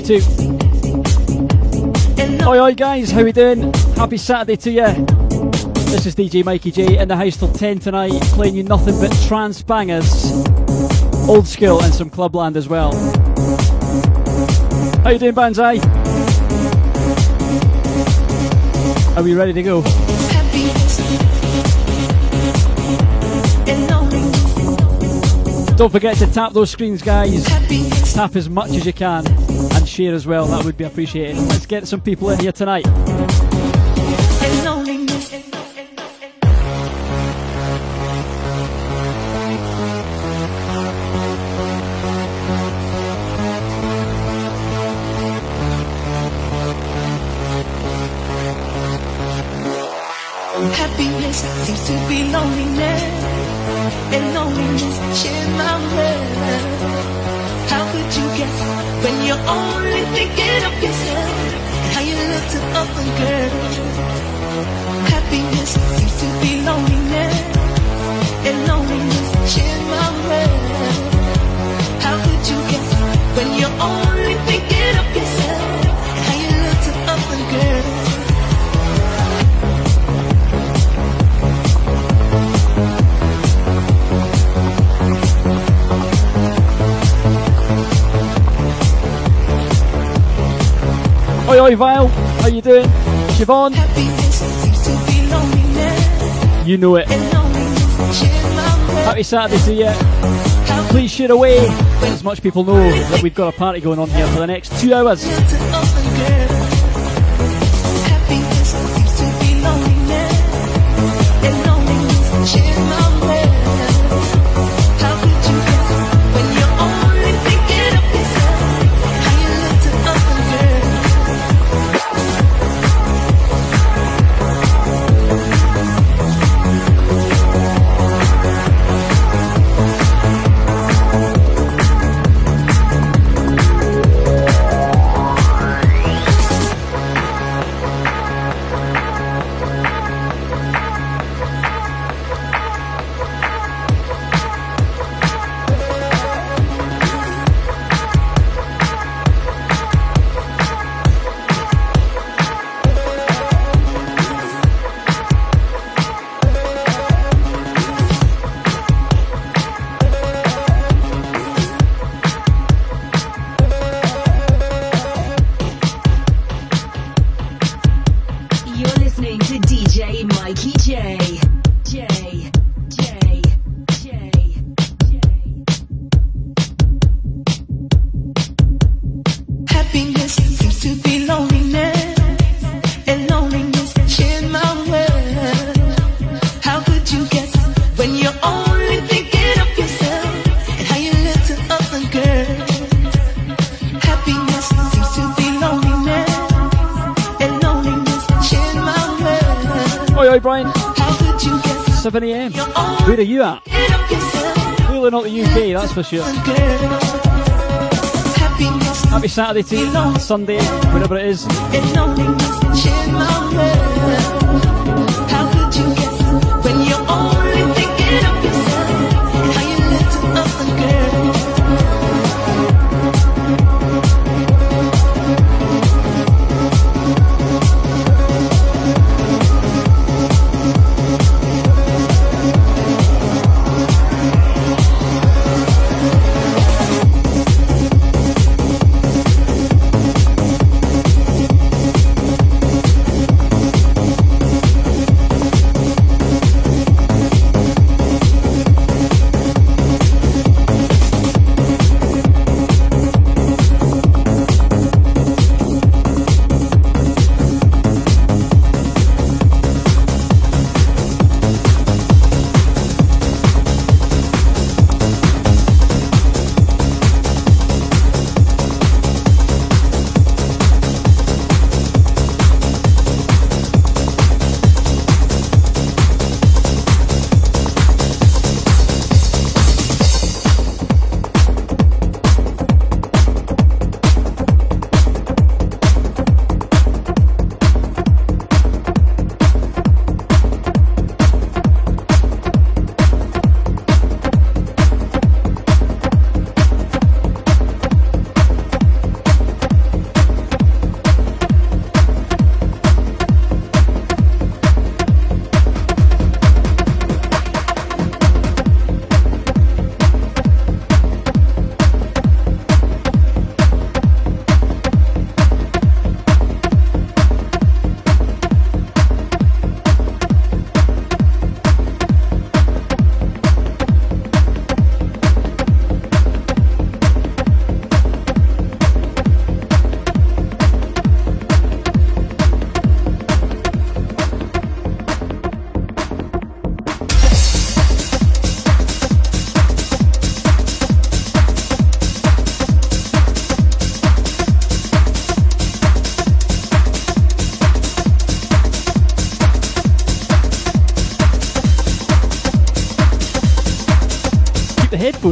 222. Oi, oi, guys, how we doing? Happy Saturday to you. This is DJ Mikey J in the house till 10 tonight, playing you nothing but trance bangers, old school, and some Clubland as well. How you doing, Banzai? Are we ready to go? Don't forget to tap those screens, guys. Tap as much as you can and share as well. That would be appreciated. Let's get some people in here tonight. Happiness seems to be loneliness. And loneliness shares my breath. How could you guess when you're only thinking of yourself? How you look to other girls. Happiness seems to be loneliness. And loneliness shares my breath. How could you guess when you're only thinking of yourself? How you look to other girls. Oi, oi, Val, how you doing? Siobhan? You know it. Happy Saturday to you. Please share away. As much people know that we've got a party going on here for the next 2 hours. Where are you at? Clearly not the UK, that's for sure. Happy Saturday to you, Sunday, whatever it is.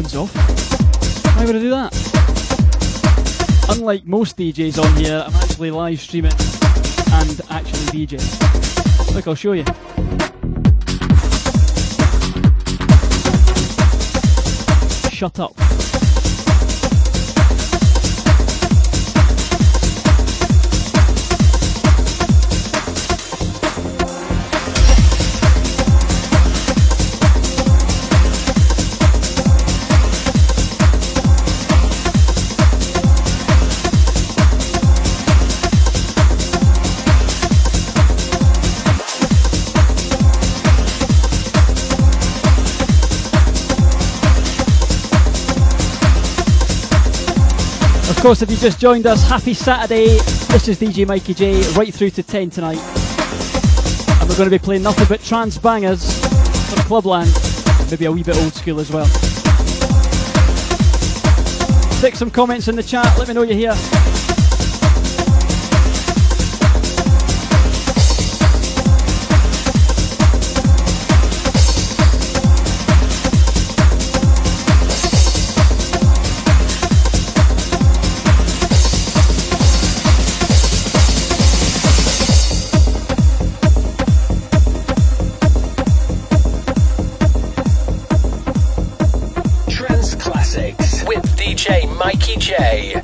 headphones off. Why would I do that? Unlike most DJs on here, I'm actually live streaming and actually DJing. Look, I'll show you. Shut up. Of course, if you just joined us, happy Saturday. This is DJ Mikey J, right through to 10 tonight. And we're going to be playing nothing but trance bangers from Clubland, maybe a wee bit old school as well. Stick some comments in the chat, let me know you're here. Mikey J.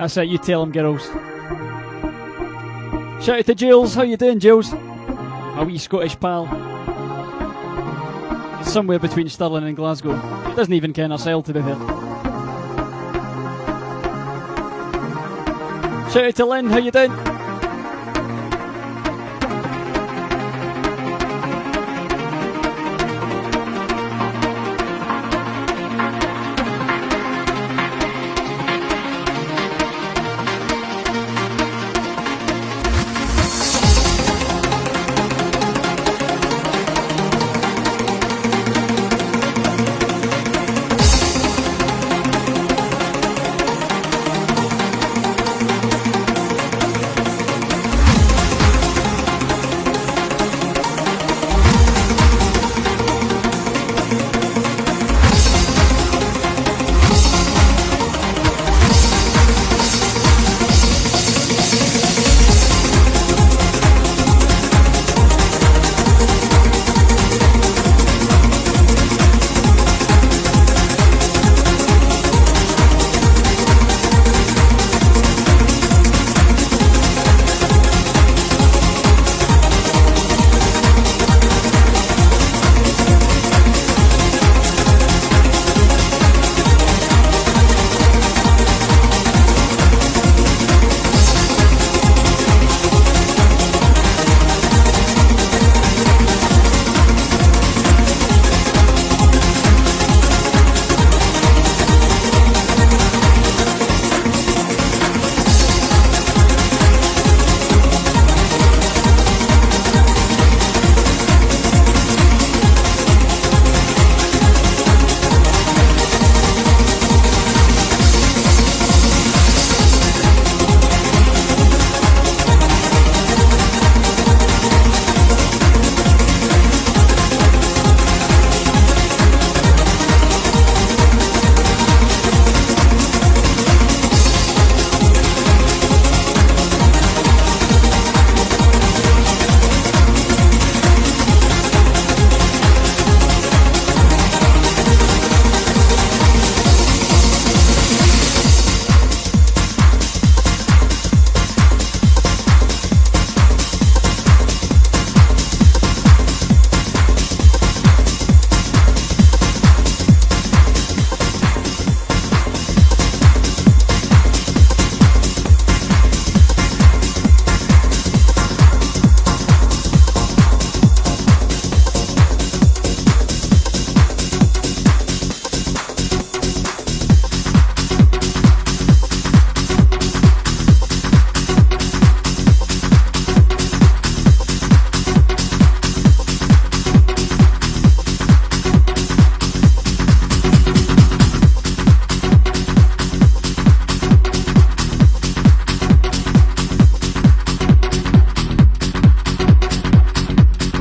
That's it, you tell them, girls. Shout out to Jules. How you doing, Jules? A wee Scottish pal. It's somewhere between Stirling and Glasgow. It doesn't even ken Marcel, to be fair. Shout out to Lynn. How you doing?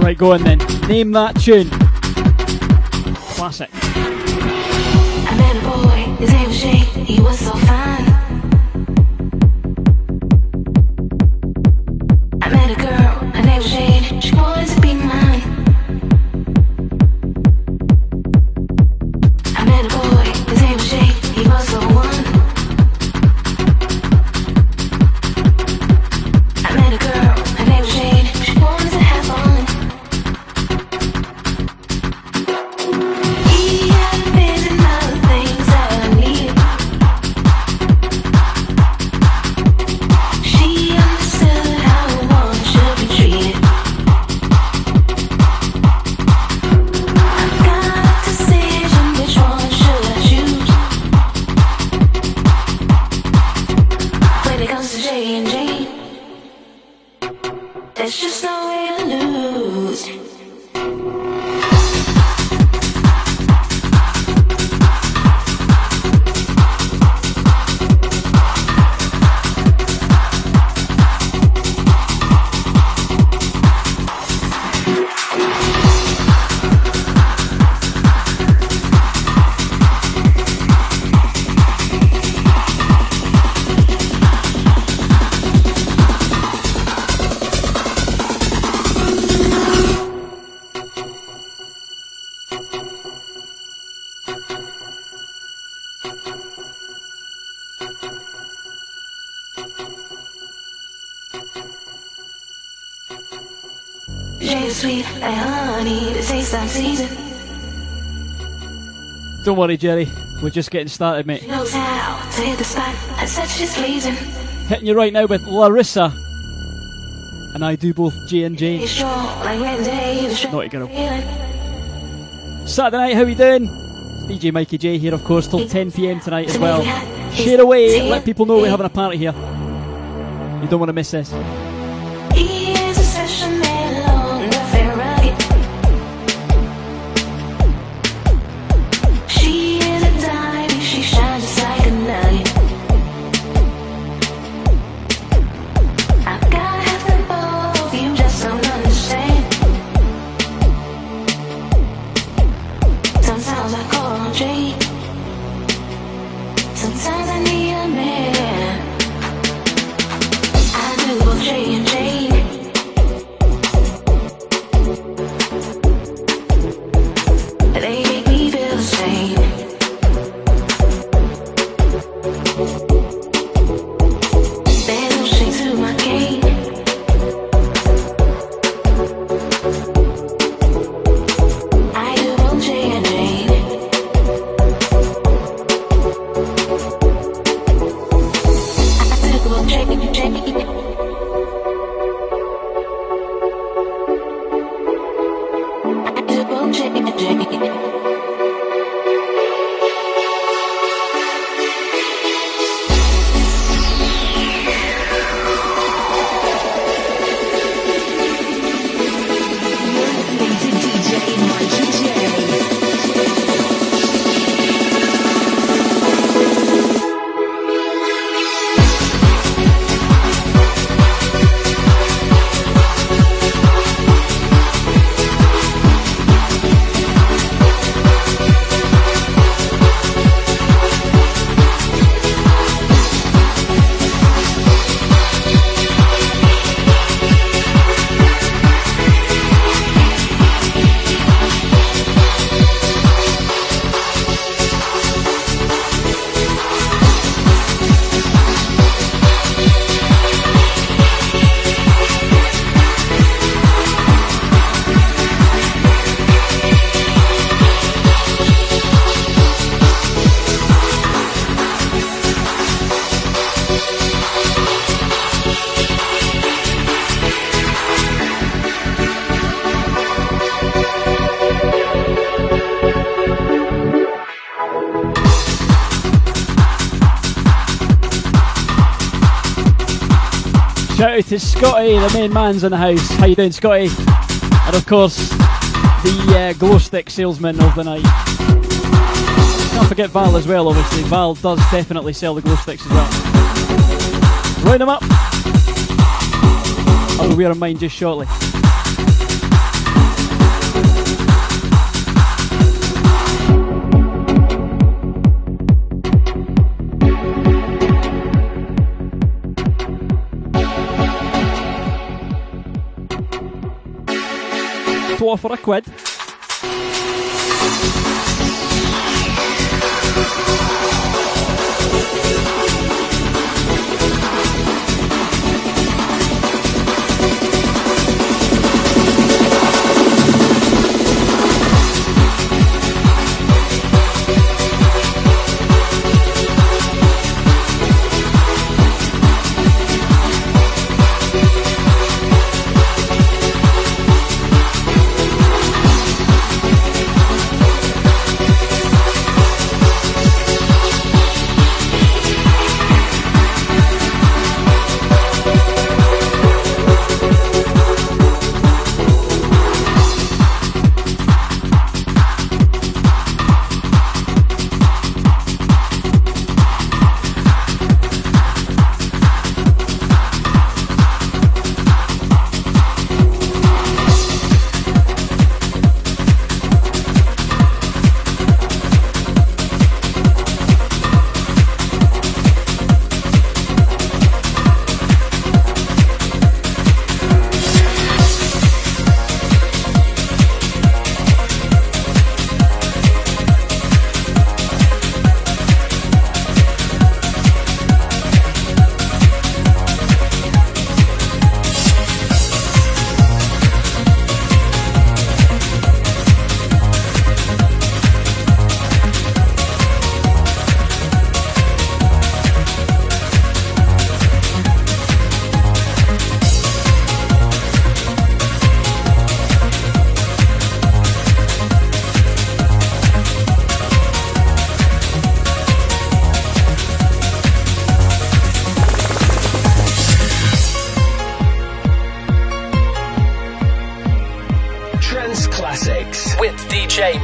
Right, go on then. Name that tune. Classic. I met a boy, his name was Jay, he was so fine. I met a girl, her name was Jane, she wanted to be mine. I met a boy, his name was Jay, he was so one. Don't worry, Jerry. We're just getting started, mate. She knows how to hit the spot. I said she's leaving. Hitting you right now with Larissa. And I do both J and J. Sure, like naughty girl. Saturday night, how we doing? It's DJ Mikey J here, of course, till 10 PM tonight as well. Share away, let people know we're having a party here. You don't want to miss this. It's Scotty, the main man's in the house. How you doing, Scotty? And of course, the glow stick salesman of the night. Can't forget Val as well, obviously. Val does definitely sell the glow sticks as well. Round them up. I'll be wearing mine just shortly. 4 for a quid.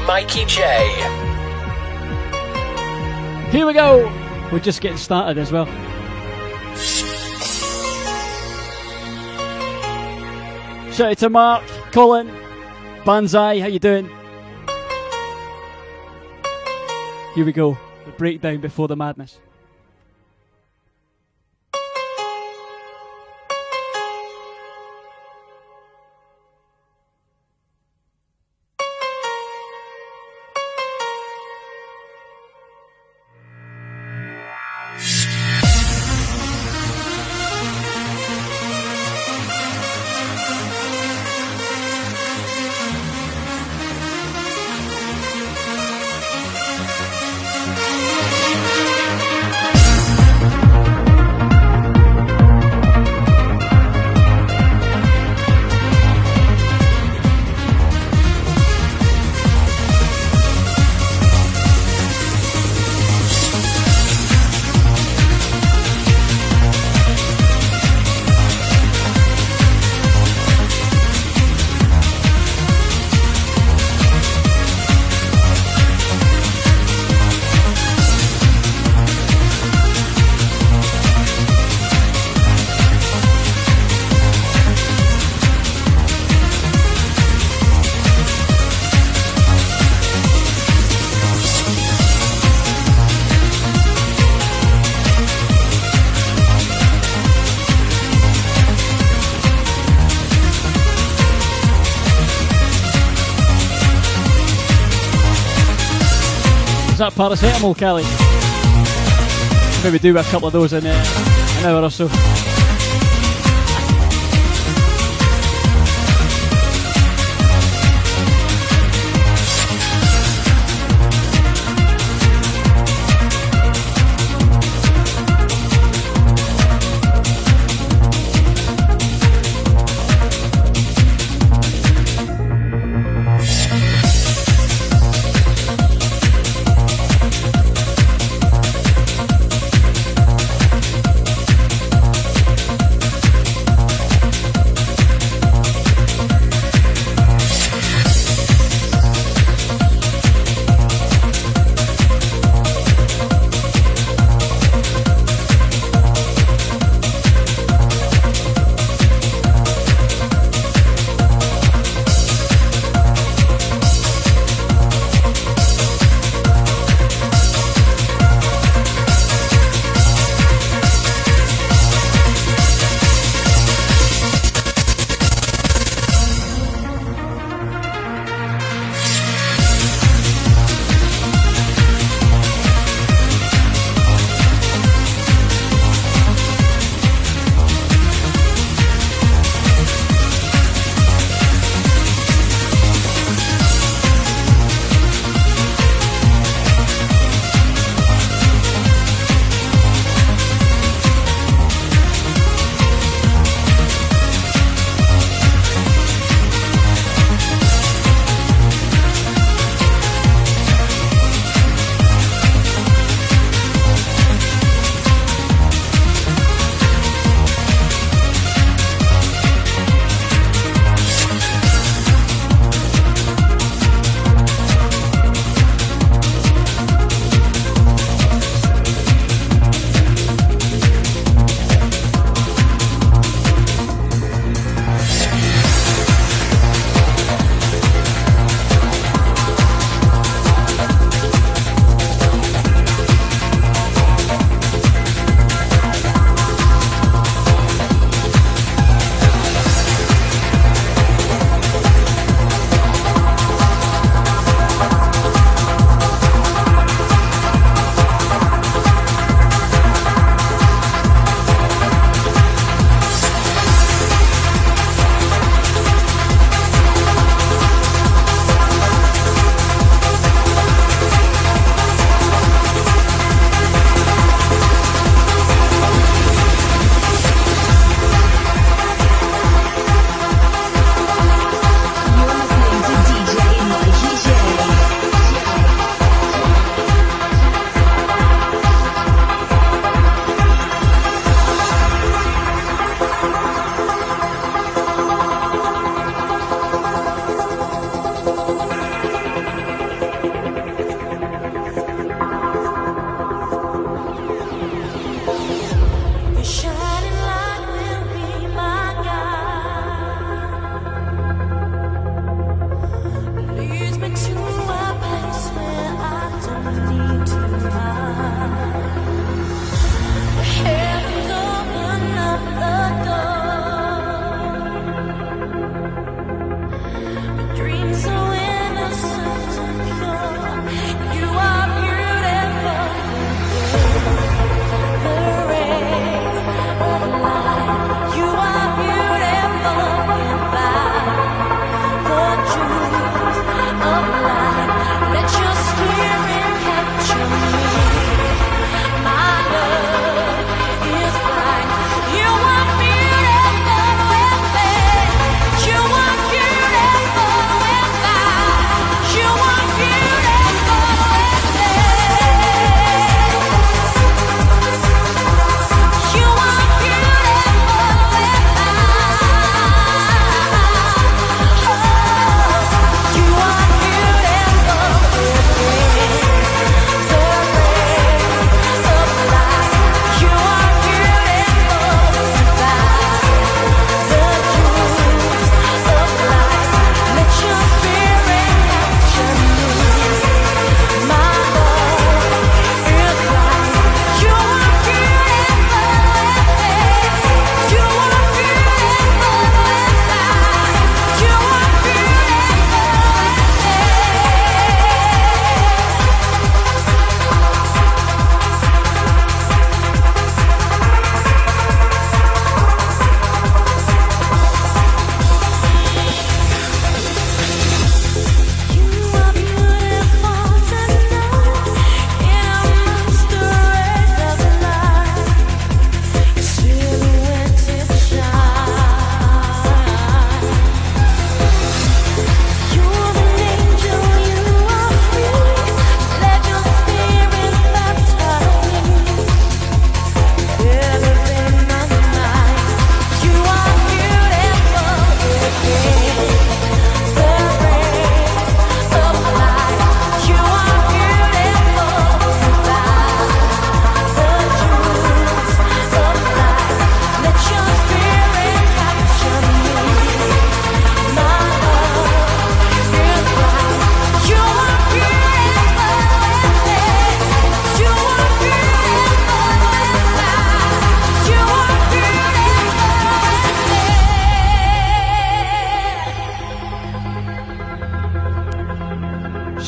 Mikey J. Here we go. We're just getting started as well. Shout out to Mark, Colin, Banzai. How you doing? Here we go. The breakdown before the madness. Paracetamol, Kelly. Maybe do a couple of those in an hour or so.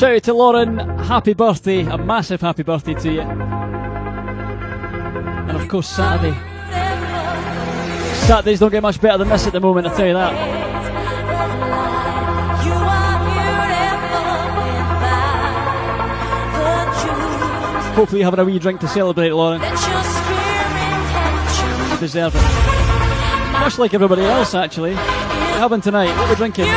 Shout out to Lauren, happy birthday, a massive happy birthday to you. And of course Saturday. Saturdays don't get much better than this at the moment, I tell you that. Hopefully you're having a wee drink to celebrate, Lauren. You deserve it. Much like everybody else, actually. What are you having tonight? What are we drinking?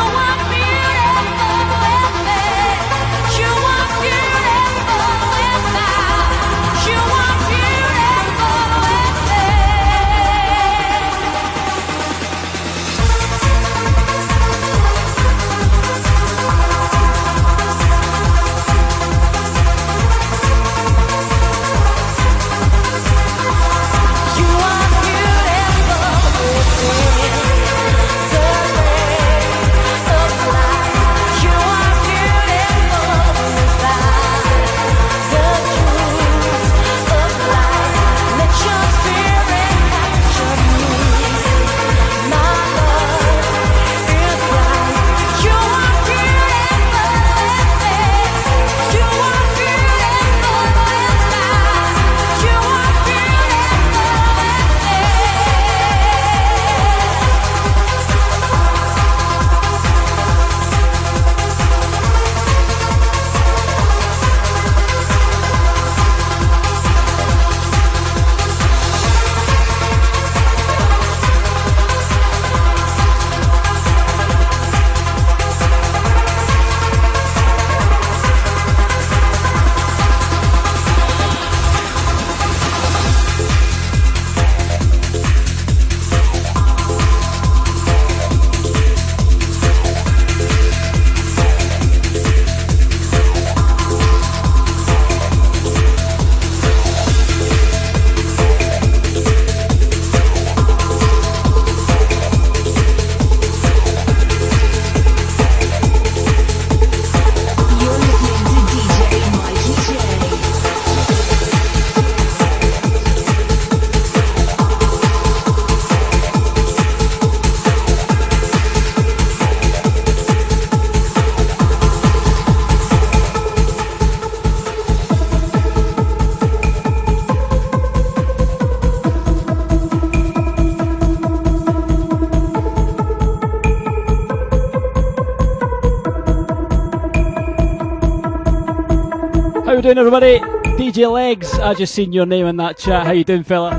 Doing everybody, DJ Legs. I just seen your name in that chat. How you doing, fella?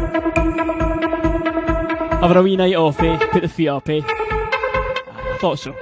Having a wee night off, eh? Put the feet up, eh? I thought so.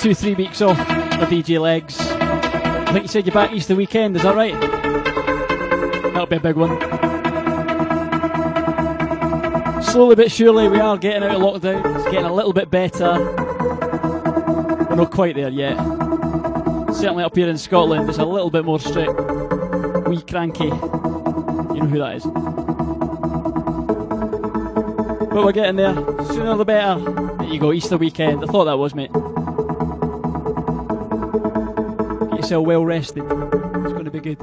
two, 3 weeks off for DJ Legs. I think you said you're back Easter weekend, is that right? That'll be a big one. Slowly but surely we are getting out of lockdown, it's getting a little bit better. We're not quite there yet. Certainly up here in Scotland it's a little bit more strict. Wee cranky. You know who that is. But we're getting there. Sooner the better. There you go, Easter weekend. I thought that was, mate. Get yourself well rested. It's going to be good.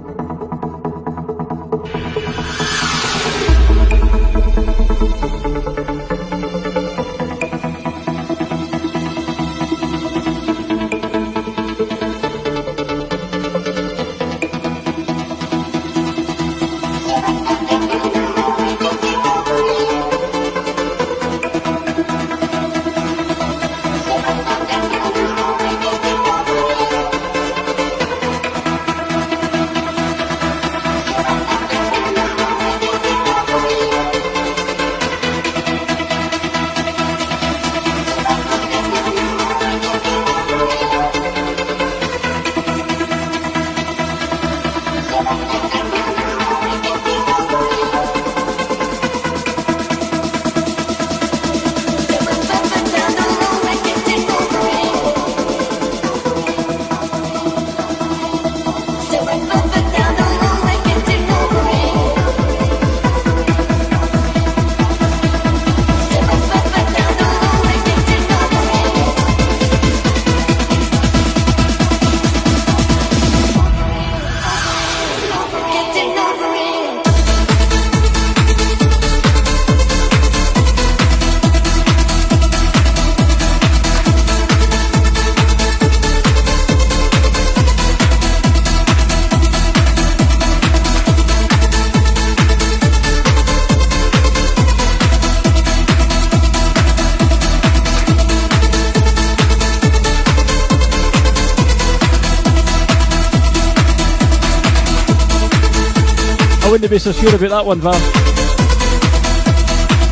To be so sure about that one, Val.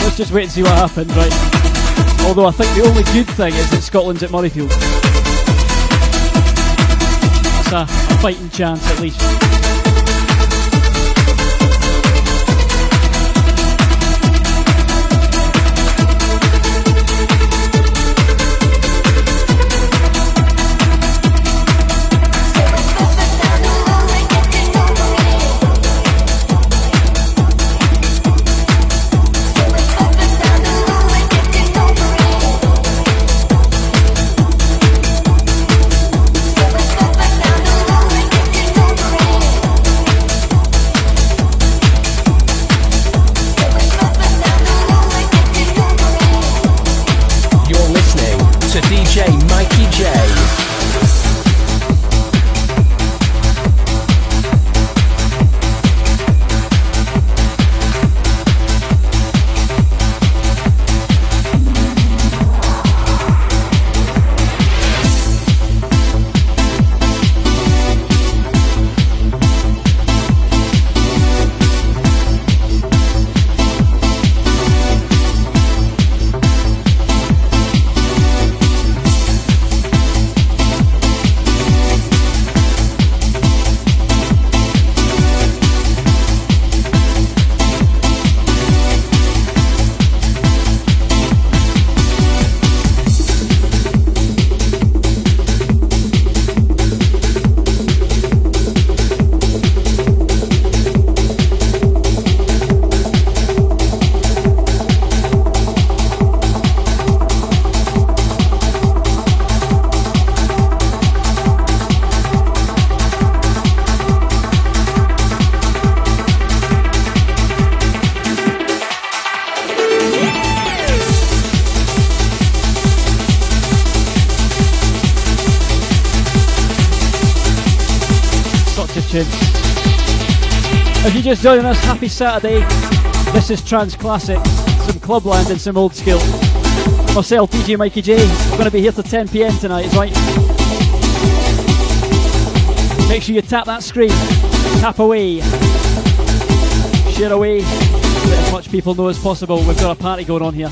Let's just wait and see what happens, right? Although I think the only good thing is that Scotland's at Murrayfield. That's a fighting chance, at least. If you're just joining us, happy Saturday. This is Trans Classic, some Clubland and some old school. Myself, DJ Mikey J, we're going to be here till 10 PM tonight, it's right. Make sure you tap that screen, tap away, share away, let as much people know as possible. We've got a party going on here.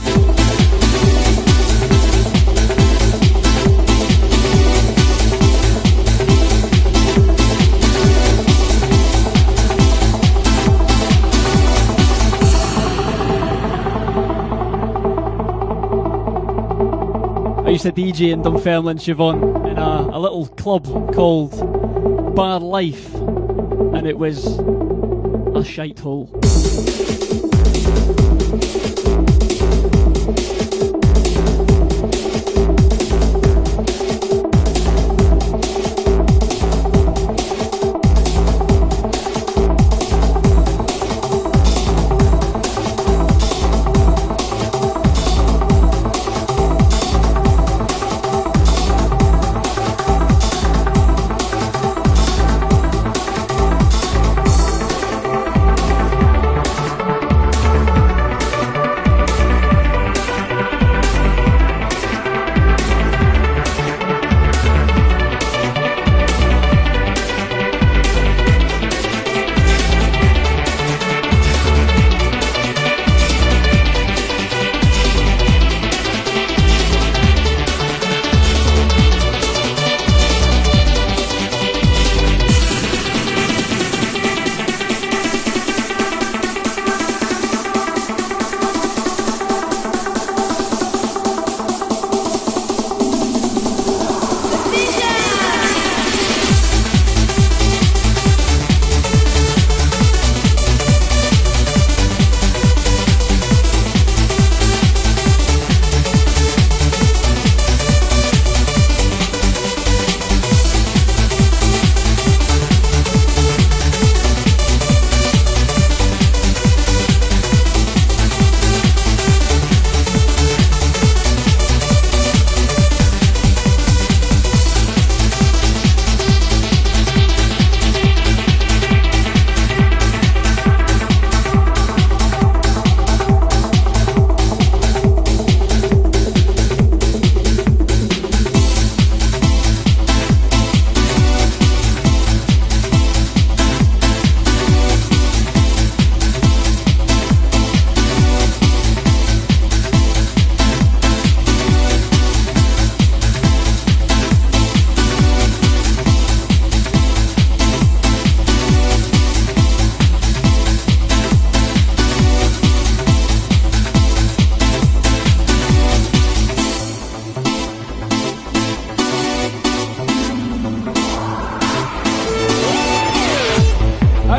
used to DJ in Dunfermline, Siobhan, in a little club called Bar Life, and it was a shite hole.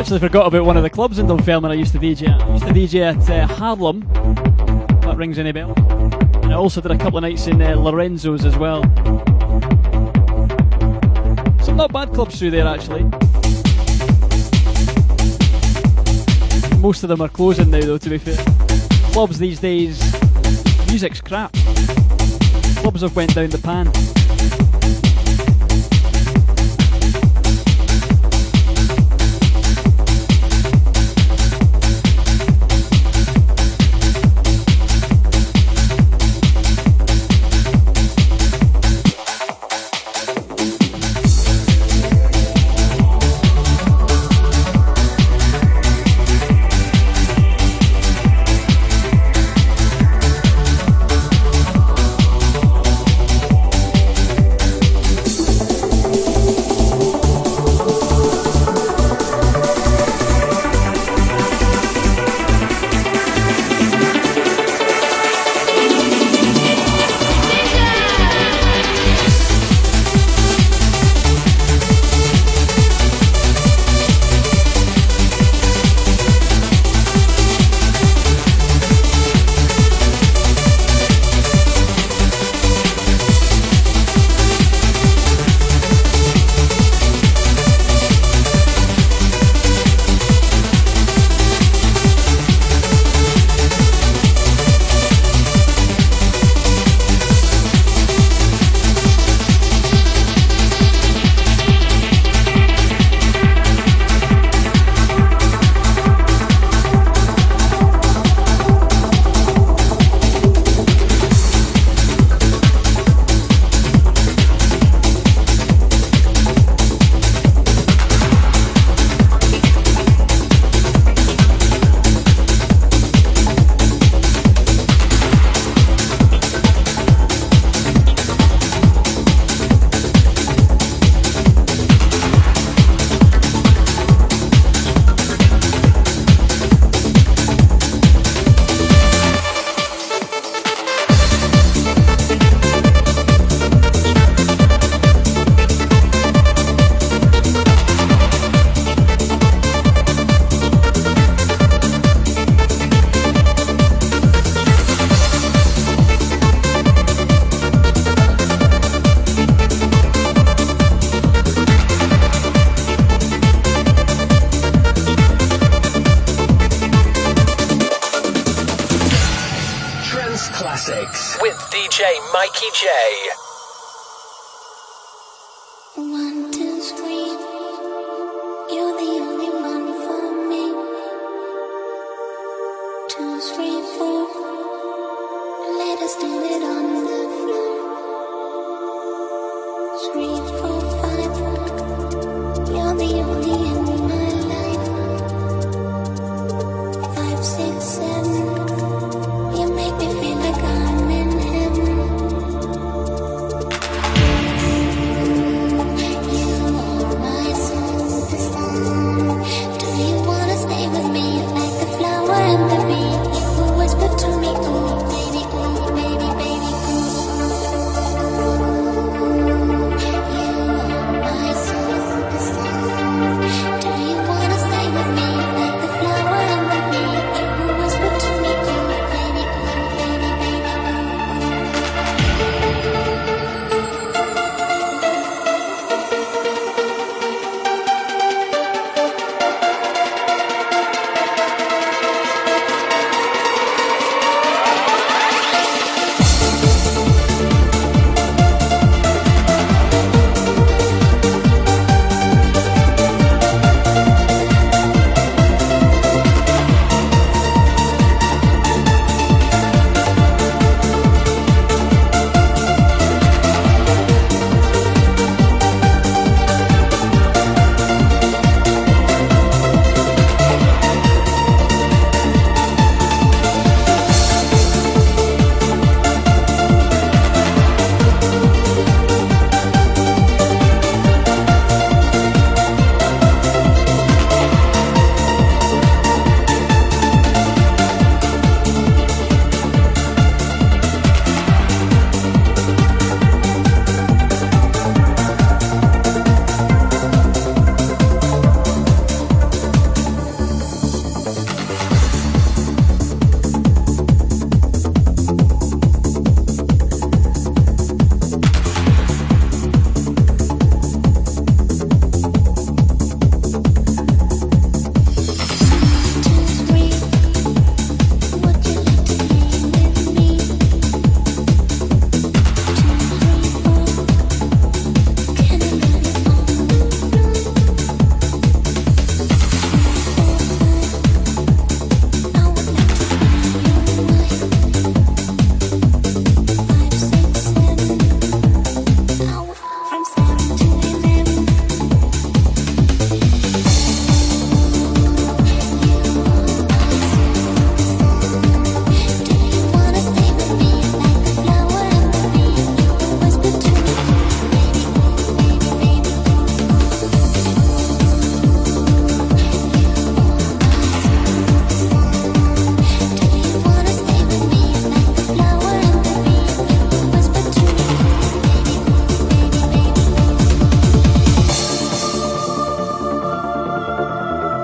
I forgot about one of the clubs in Dunfermline I used to DJ at. I used to DJ at Harlem, if that rings any bell. And I also did a couple of nights in Lorenzo's as well. Some not bad clubs through there actually. Most of them are closing now though, to be fair. Clubs these days, music's crap. Clubs have went down the pan. Mikey J. One, two, three. You're the only one for me. Two, three, four. Let us do it on the floor. Three, four, five. You're the only in my life. Five, six, seven.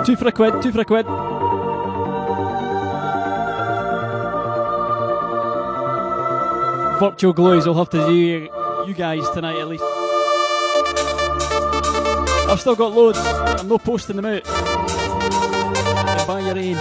Two for a quid. Fuck your glories, I'll have to do you guys tonight at least. I've still got loads, I'm not posting them out. And buy your aid.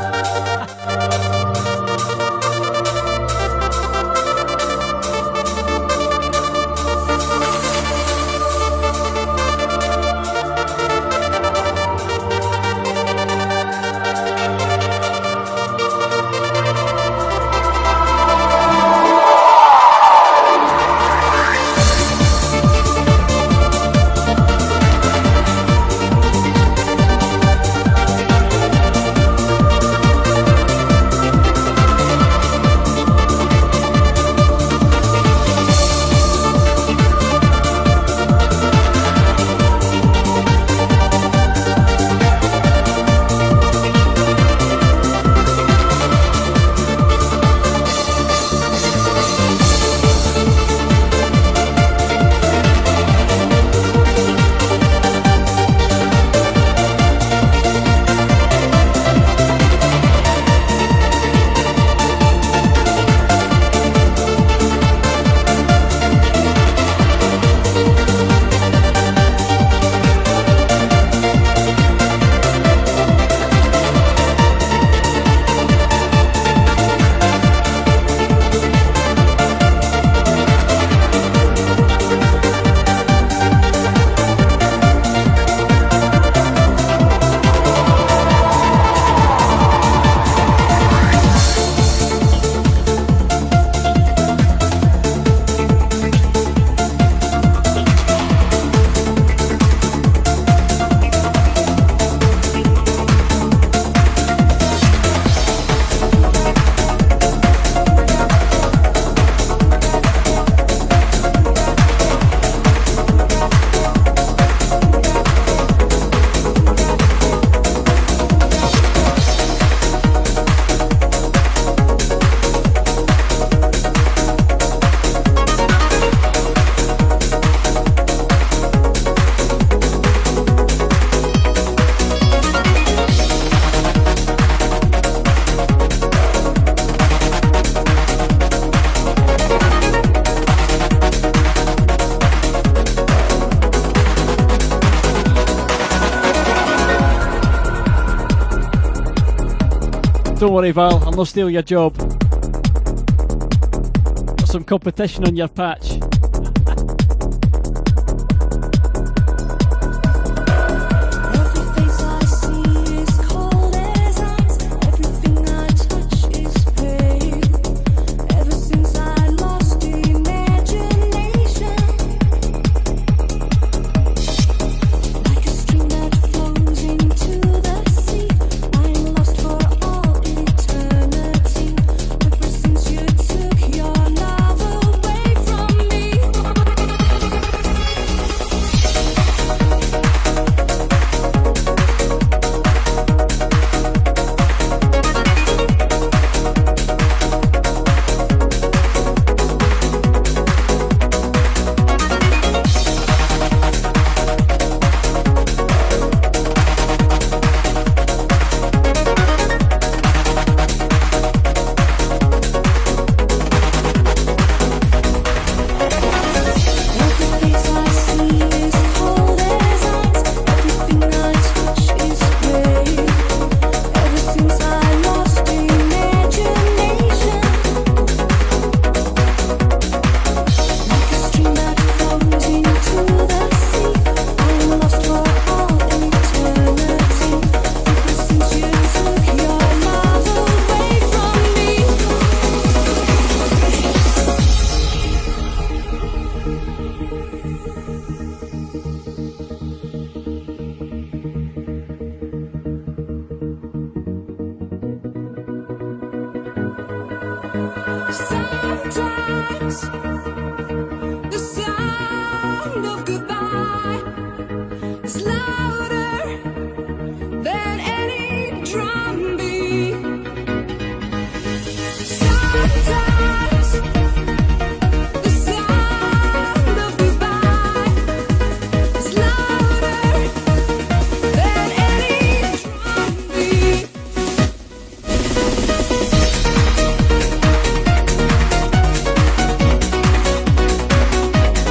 Don't worry, Val, I'll not steal your job. Got some competition on your patch.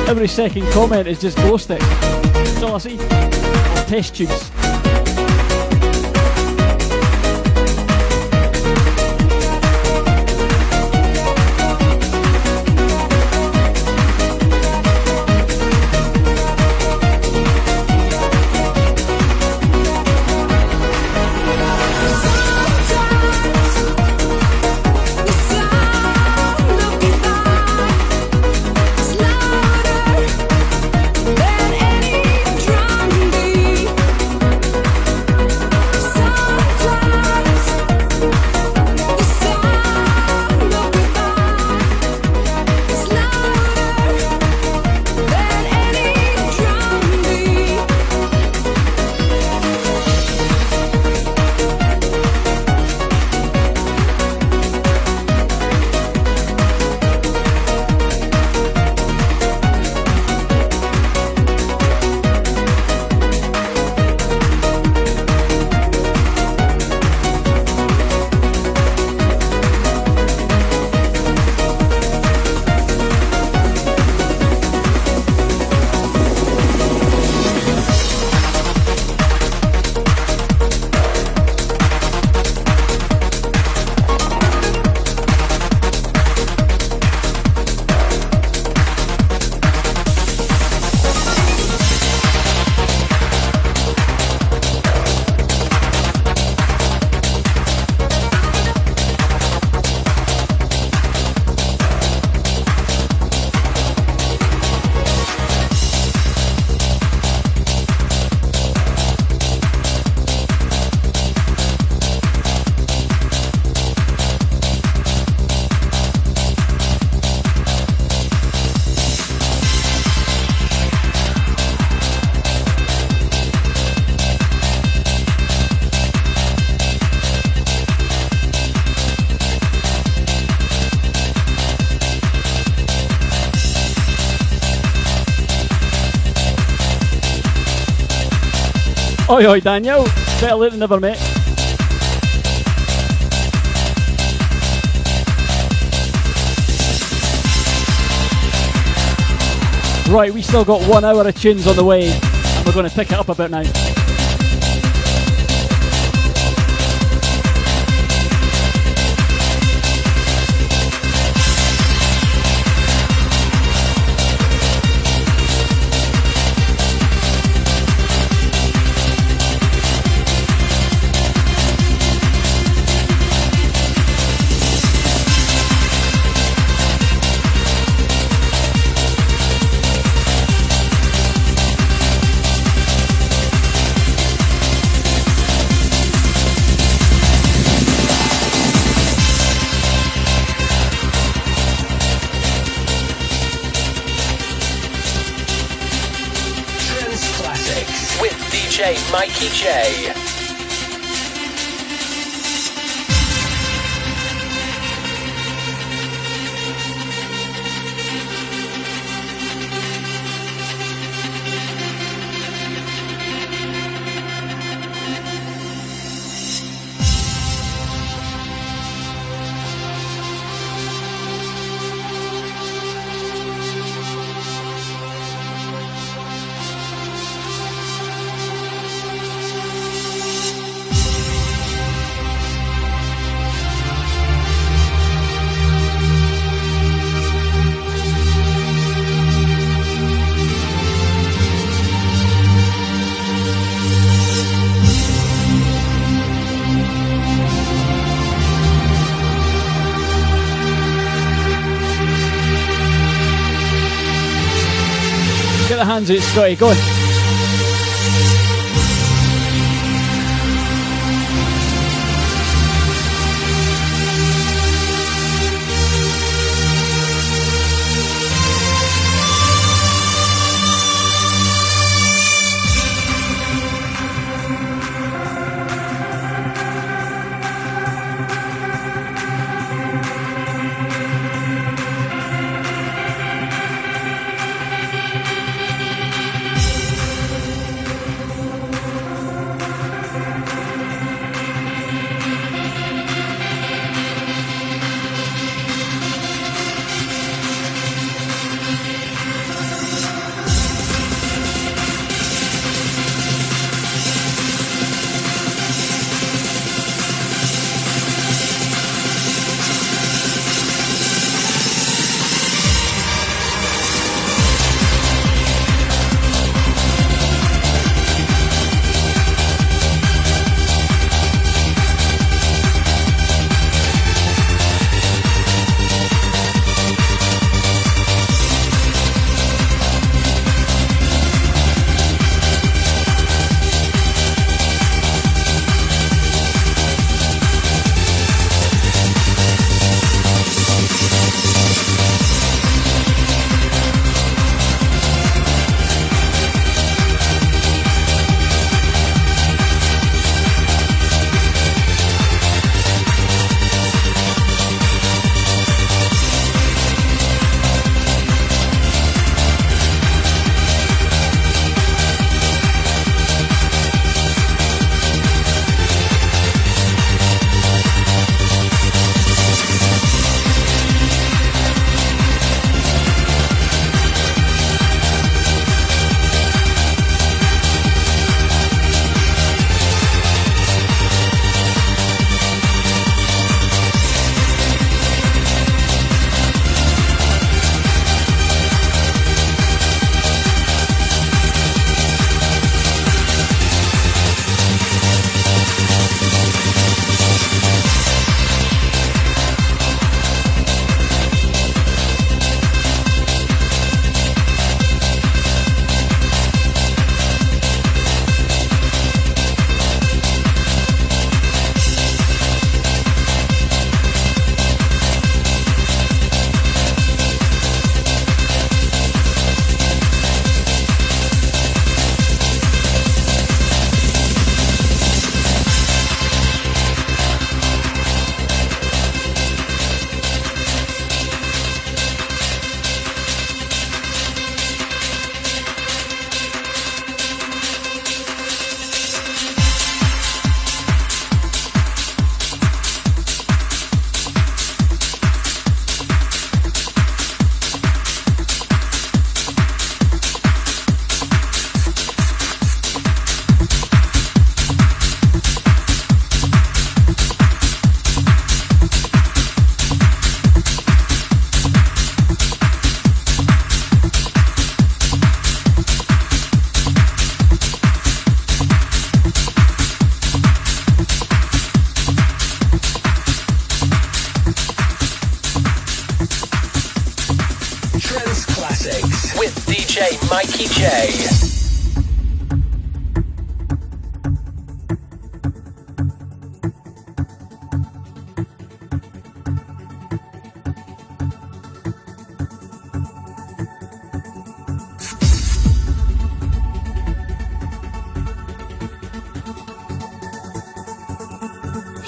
Every second comment is just glow sticks. That's all I see. Or test tubes. Oi, oi, Daniel. Better late than never, mate. Right, we still got 1 hour of tunes on the way, and we're going to pick it up a bit now. DJ Mikey J. Hands out, Scotty, go on.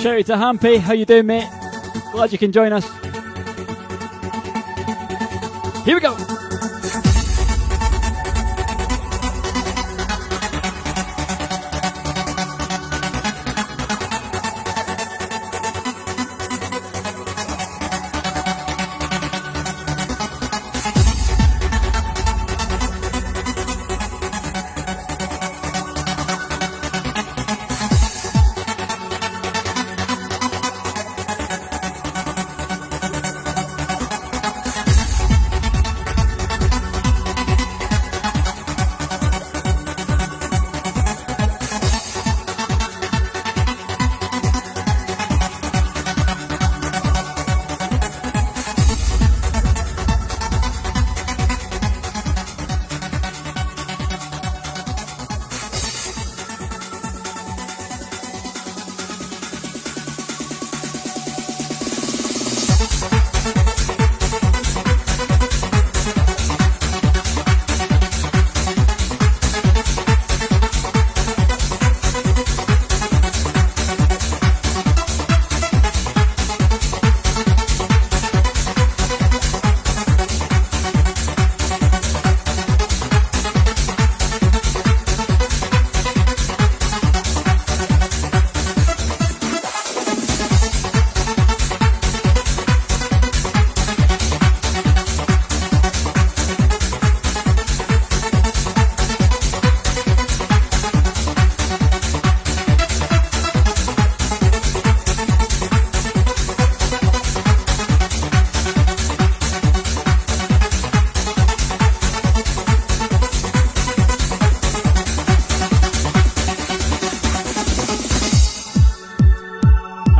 Shout out to Hampi, how you doing, mate? Glad you can join us. Here we go.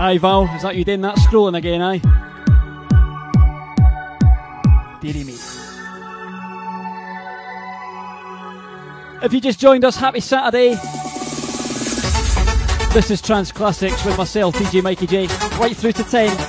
Hi Val, is that you doing that scrolling again, aye? Dearie me. If you just joined us, happy Saturday. This is Trans Classics with myself, DJ Mikey J, right through to 10.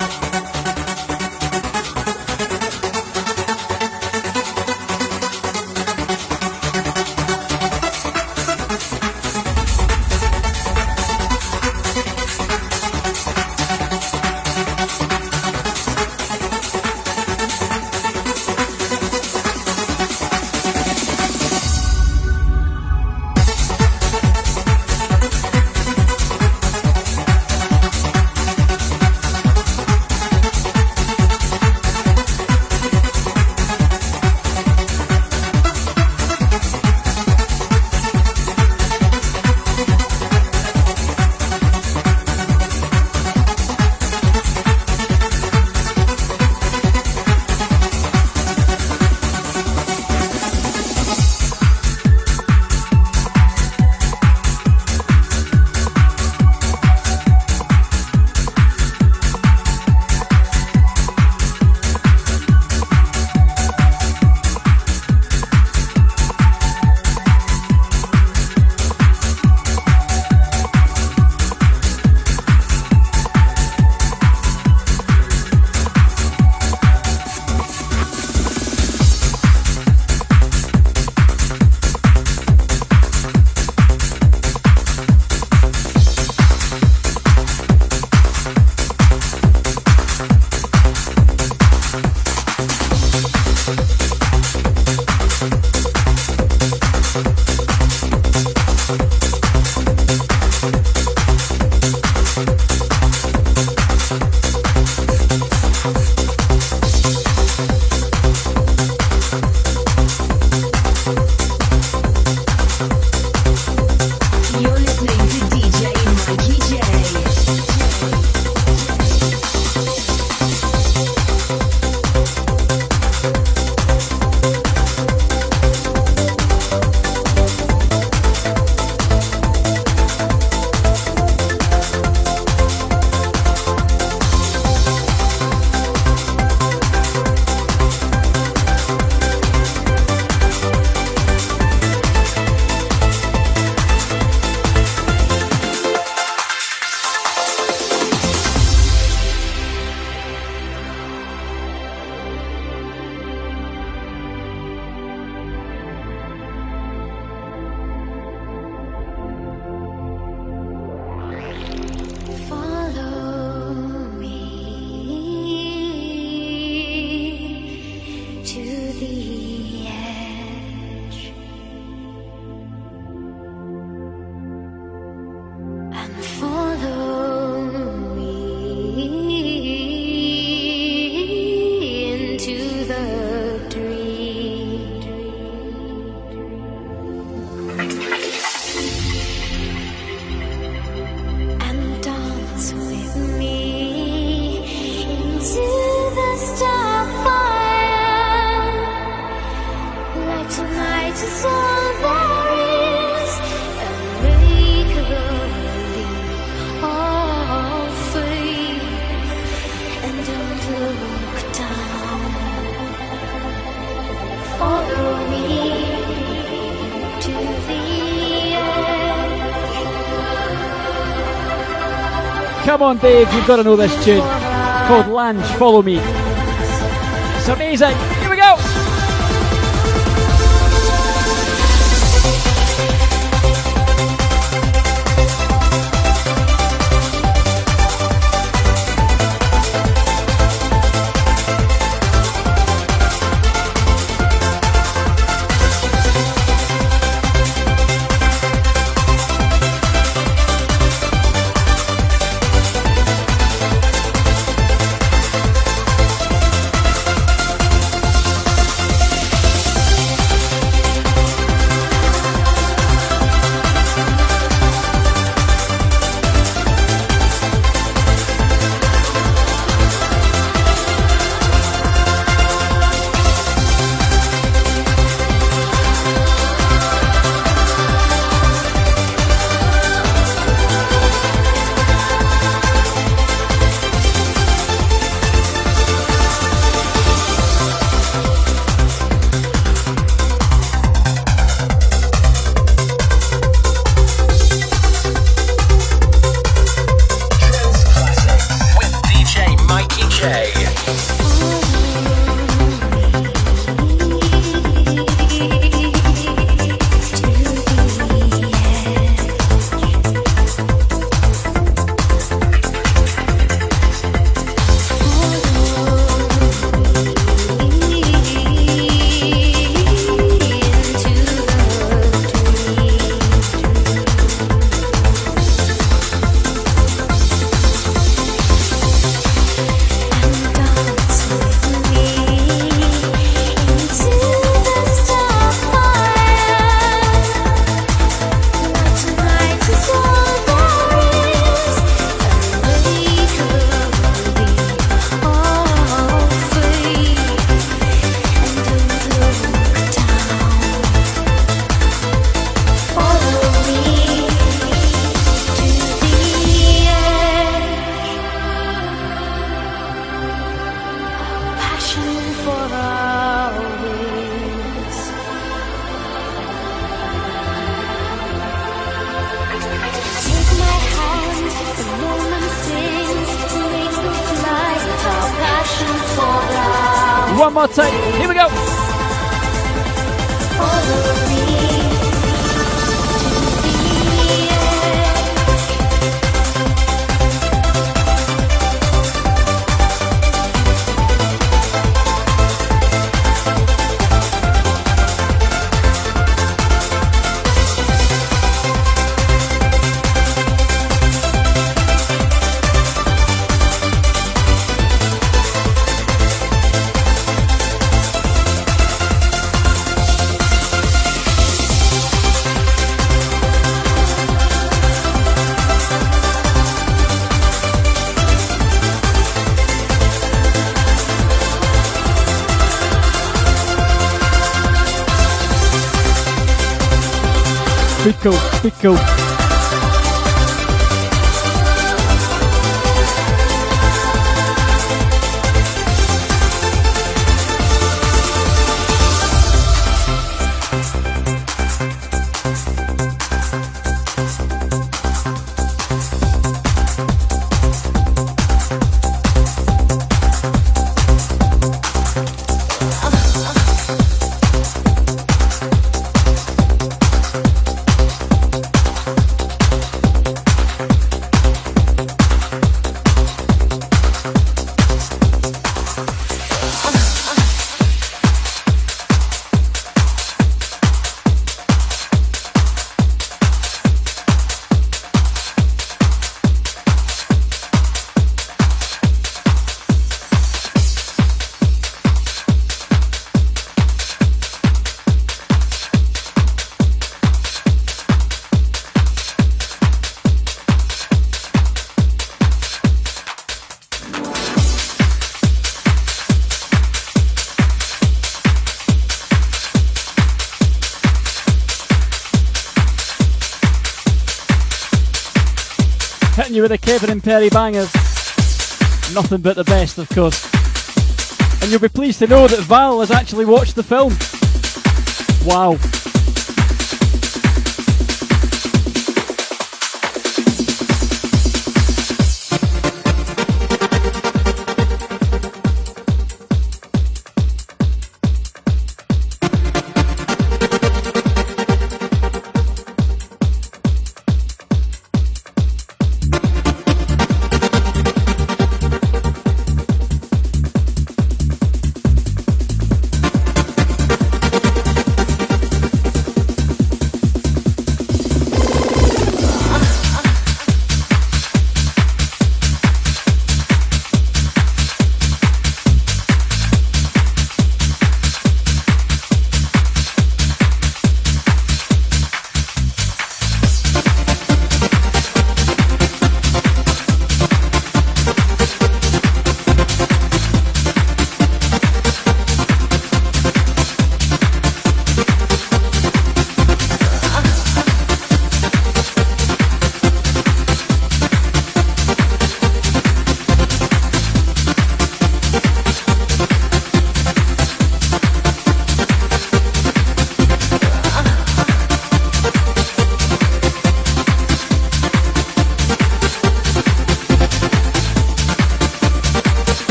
Come on, Dave, you've got to know this tune. It's called Lange, Follow Me. It's amazing. Here we go. Be cool. With the Kevin and Perry bangers. Nothing but the best, of course. And you'll be pleased to know that Val has actually watched the film. Wow.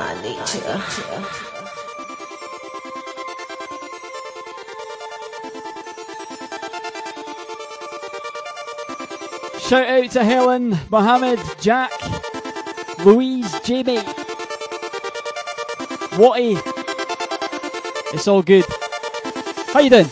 by nature. Shout out to Helen, Mohammed, Jack, Louise, Jamie, Watty. It's all good. How you doing?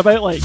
About like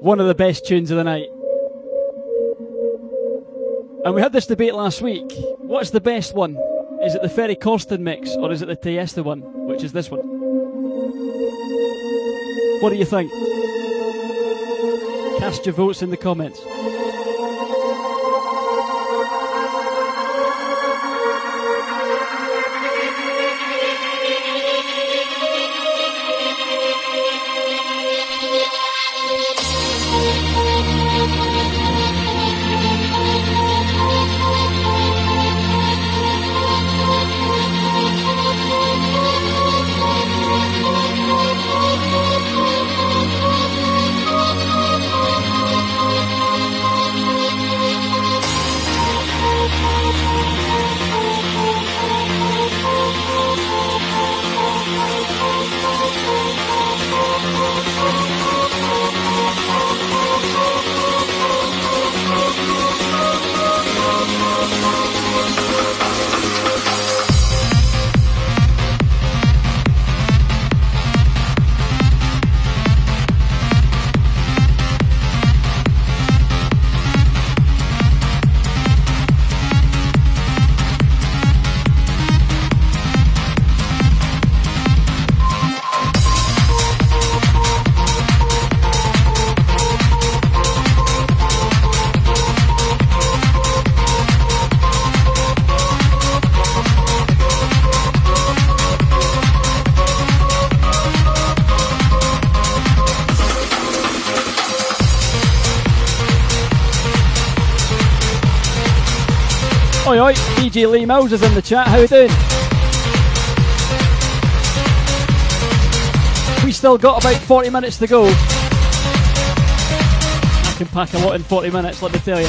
one of the best tunes of the night. And we had this debate last week. What's the best one? Is it the Ferry Corsten mix or is it the Tiesta one, which is this one? What do you think? Cast your votes in the comments. Oi oi, DJ Lee Mills is in the chat, how you doing? We still got about 40 minutes to go. I can pack a lot in 40 minutes, let me tell you.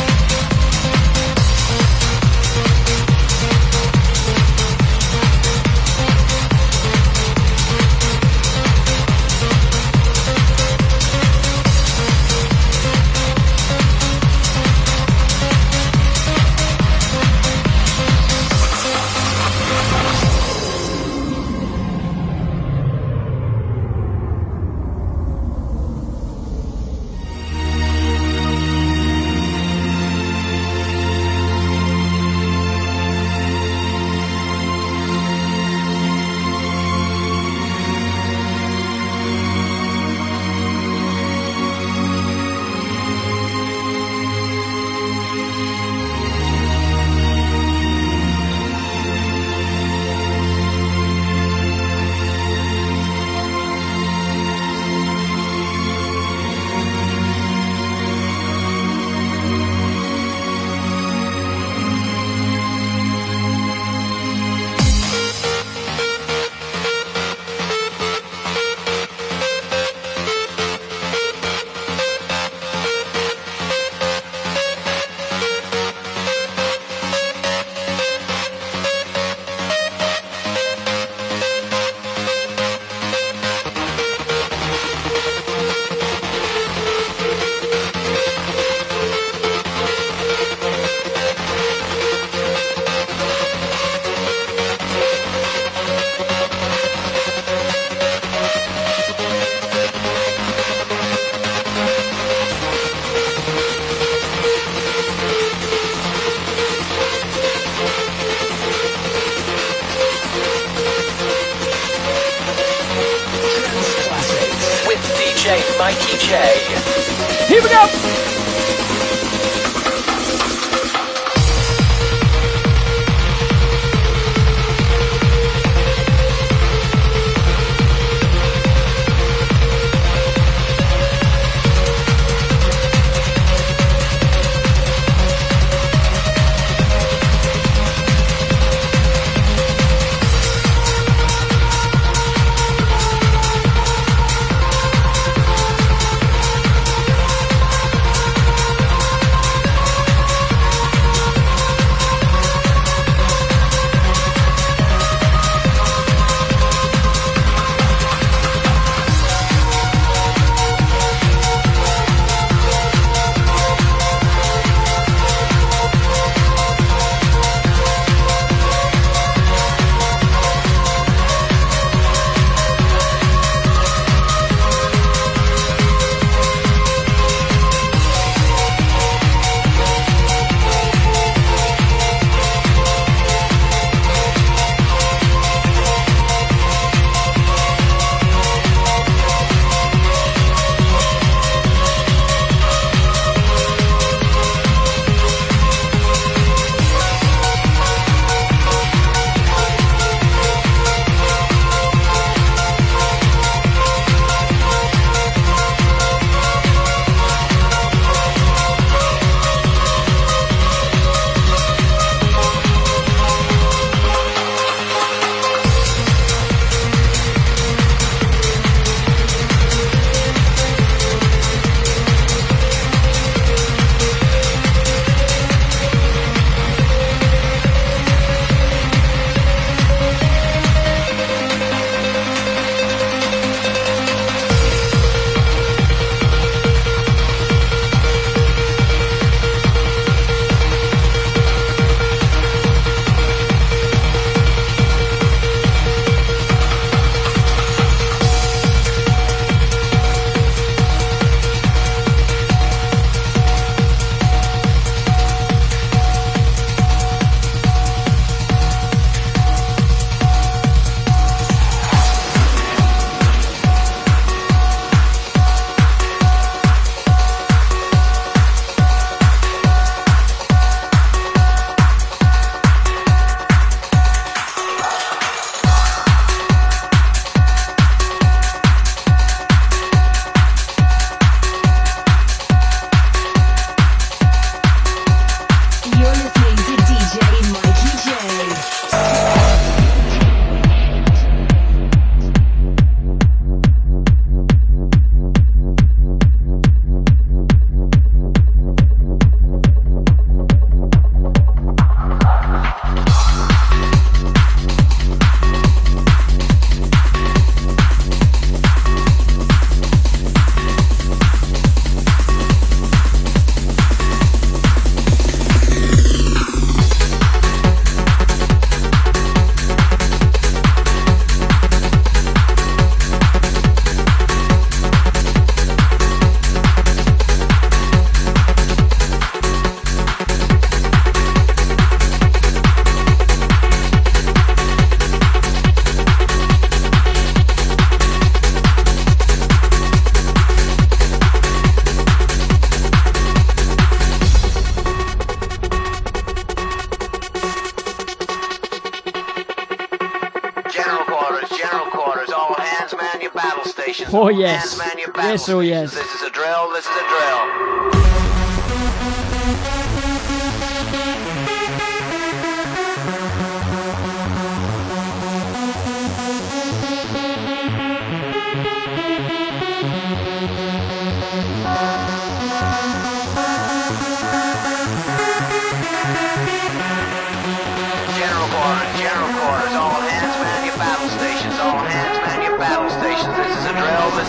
Oh, yes. Yes, oh, yes. This is a drill, this is a drill. This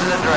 is a drill.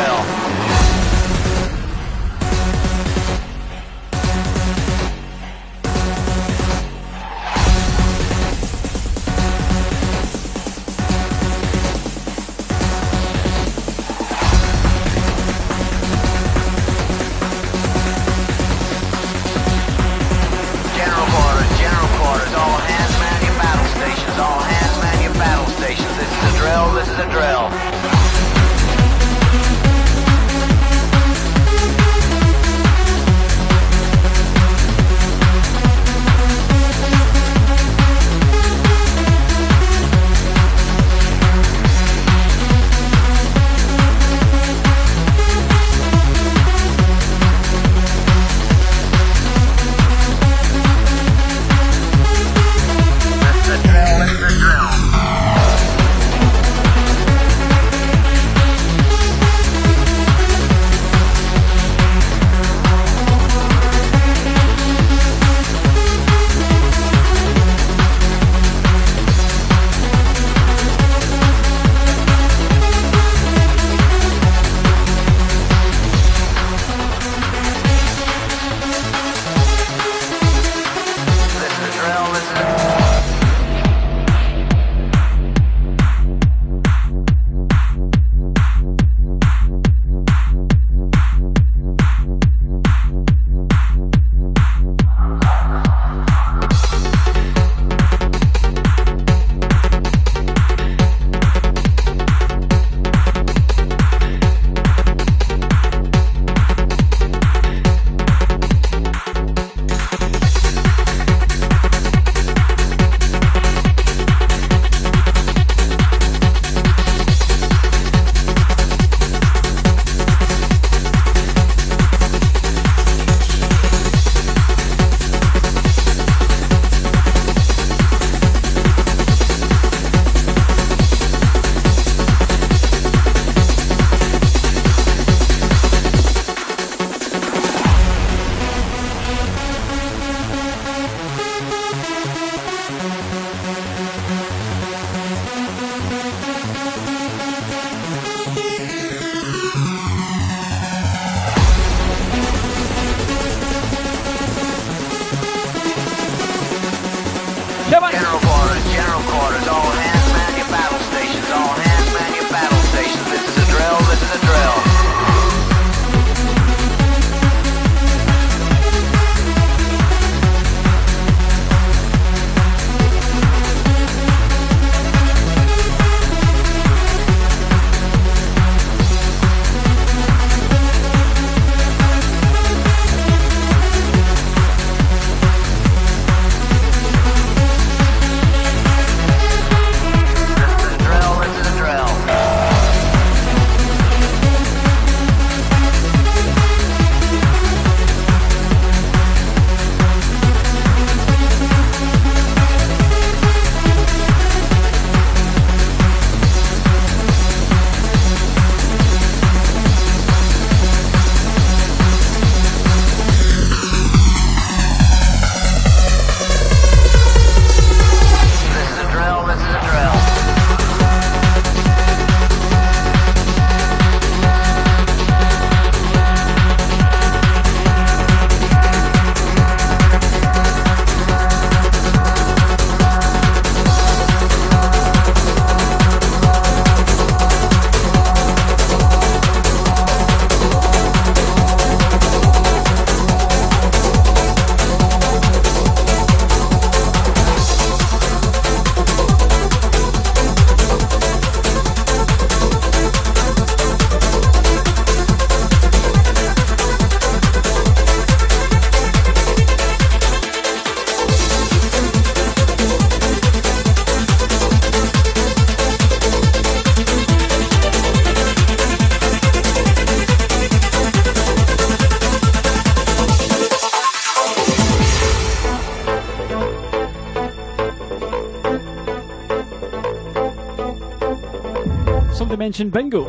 mention bingo.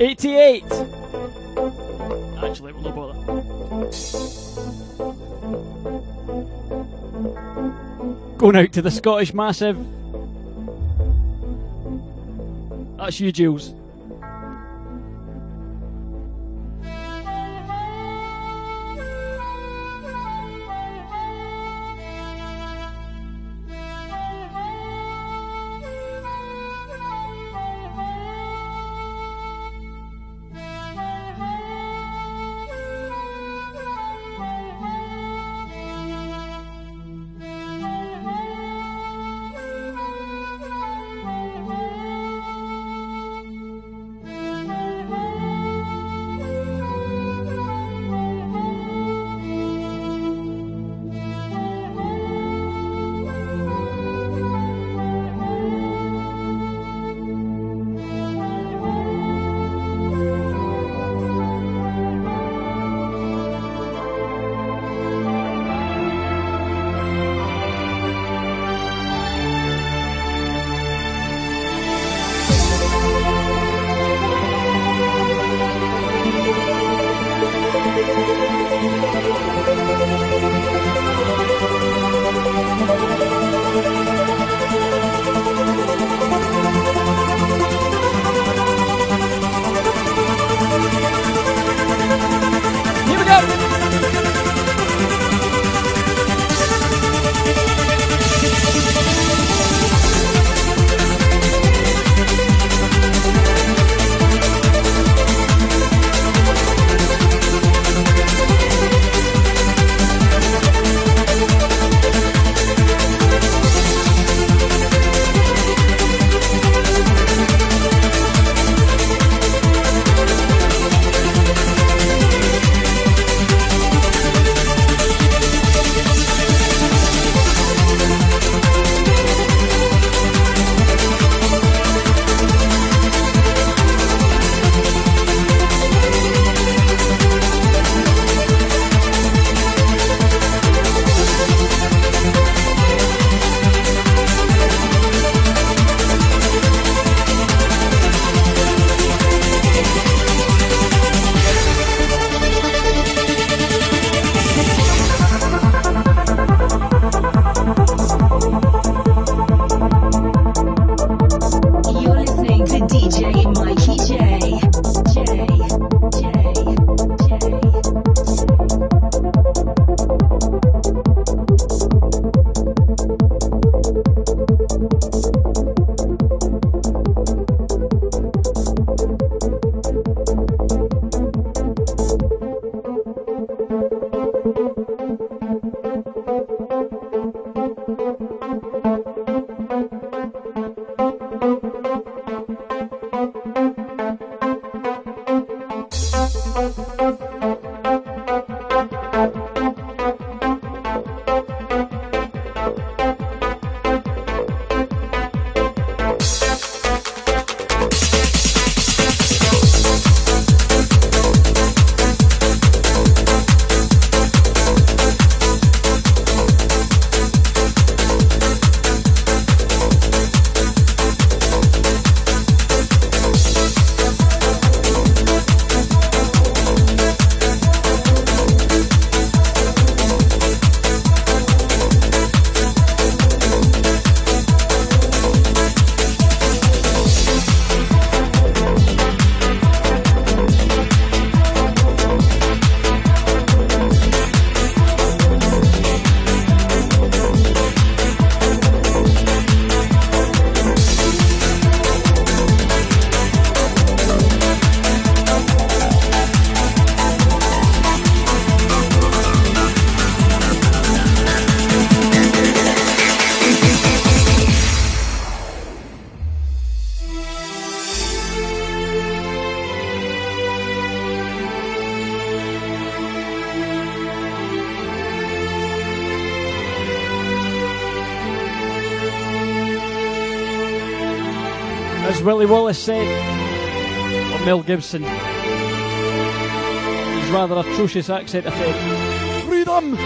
88. Actually, we'll not bother. Going out to the Scottish Massive. That's you, Jules. Willie Wallace said of Mel Gibson, his rather atrocious accent effect. Freedom!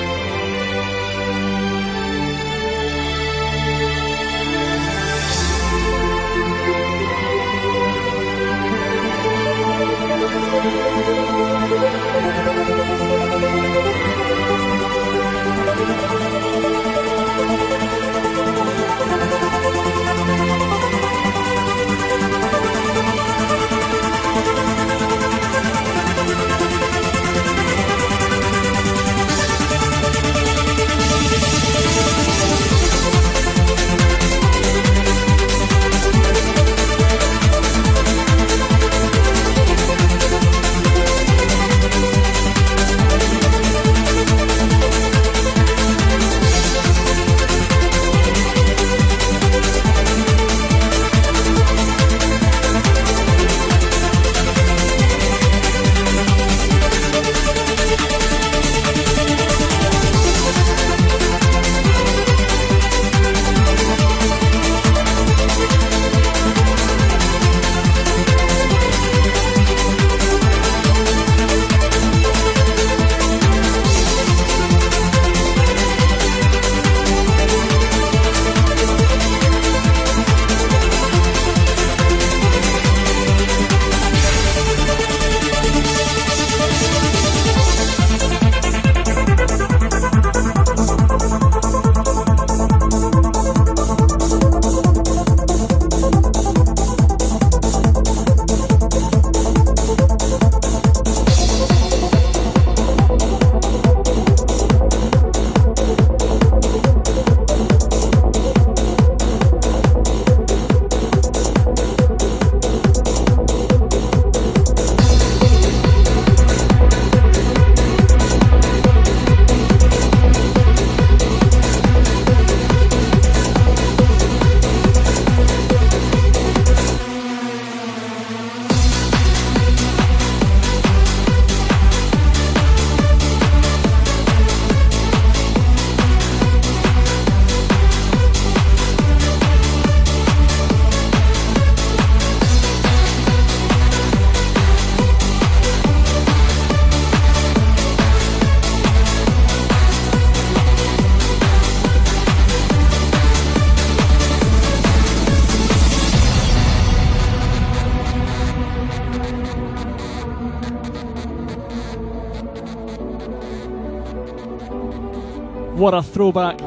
What a throwback.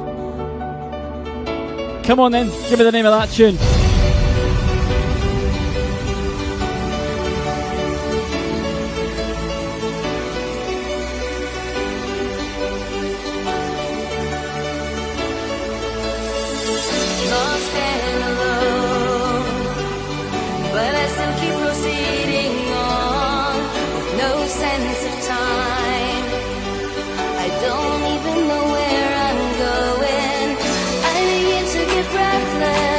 Come on then, give me the name of that tune. Breathless.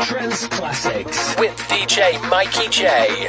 Trance Classics with DJ Mikey J.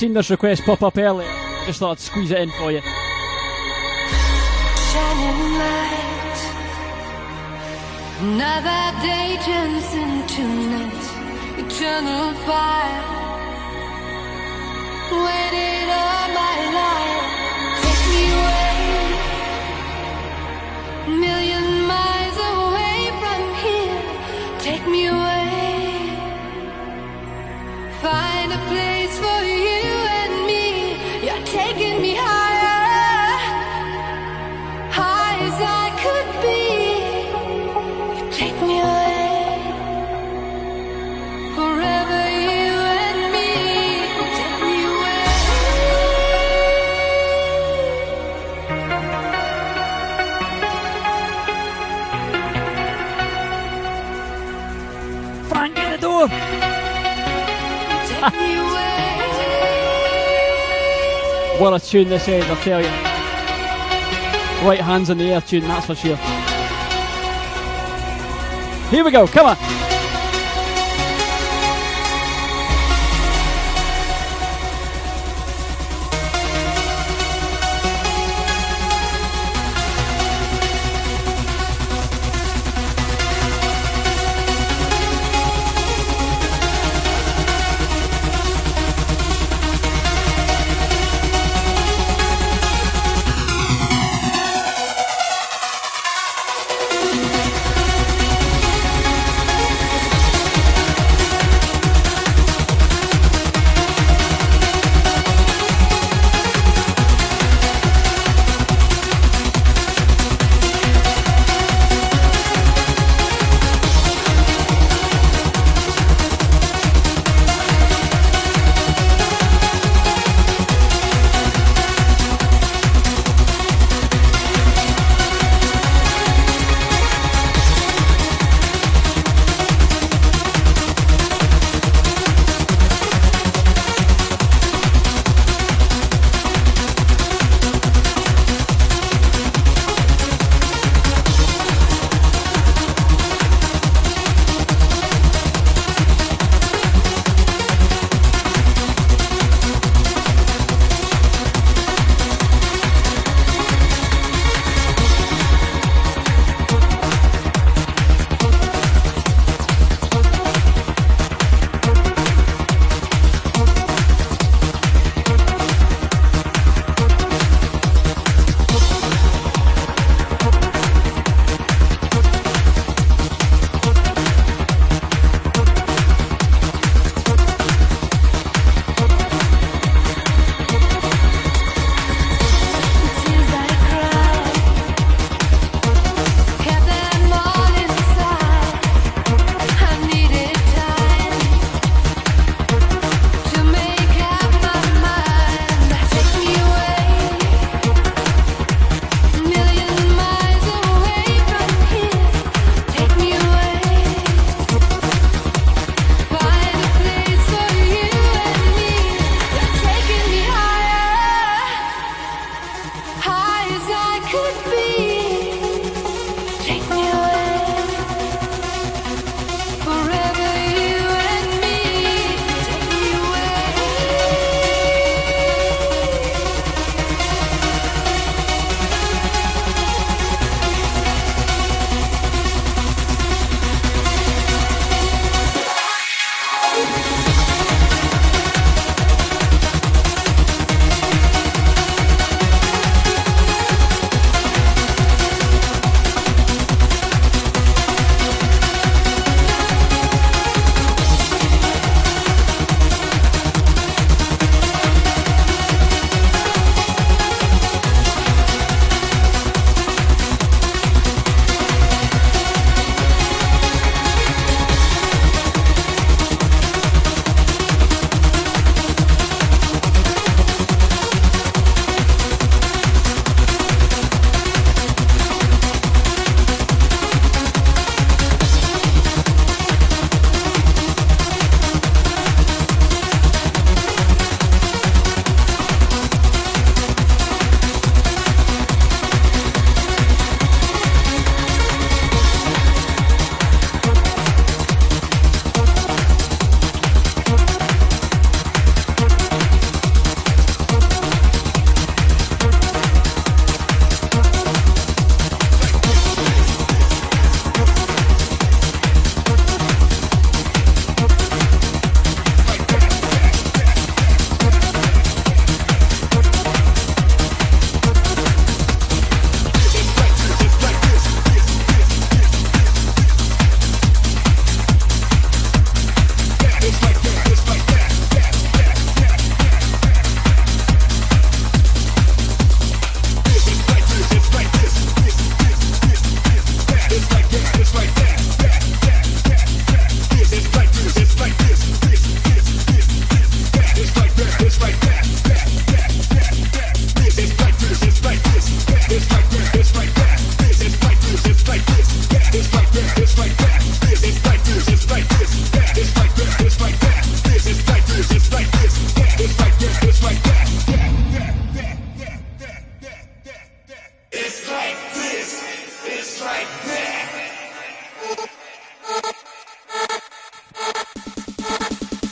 Seen this request pop up earlier, just thought I'd squeeze it in for you. Shining light, another day turns into night, eternal fire, waited all my life. Take me away, a million miles away from here. Take me away, find a place for you. Taking me higher, high as I could be. What a tune this is, I tell you. Right hands in the air tune, that's for sure. Here we go, come on.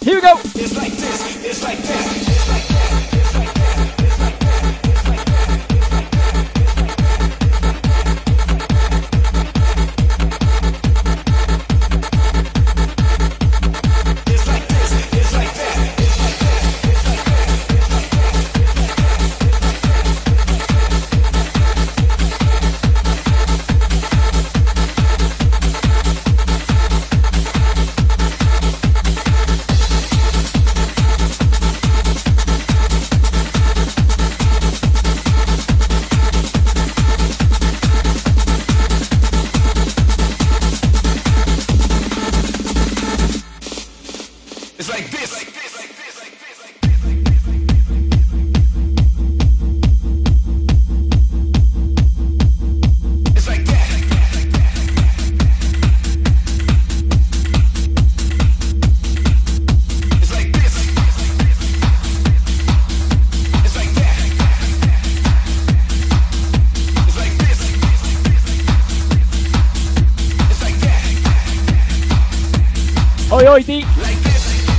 Here we go. It's like this. It's like this. It's like this.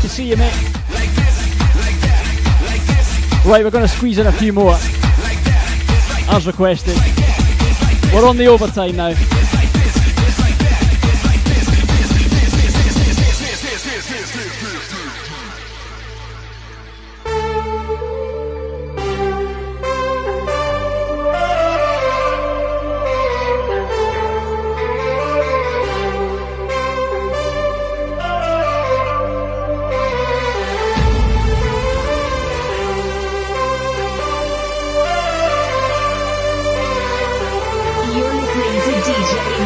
See you, mate. Right, we're going to squeeze in a few more as requested. We're on the overtime now. DJ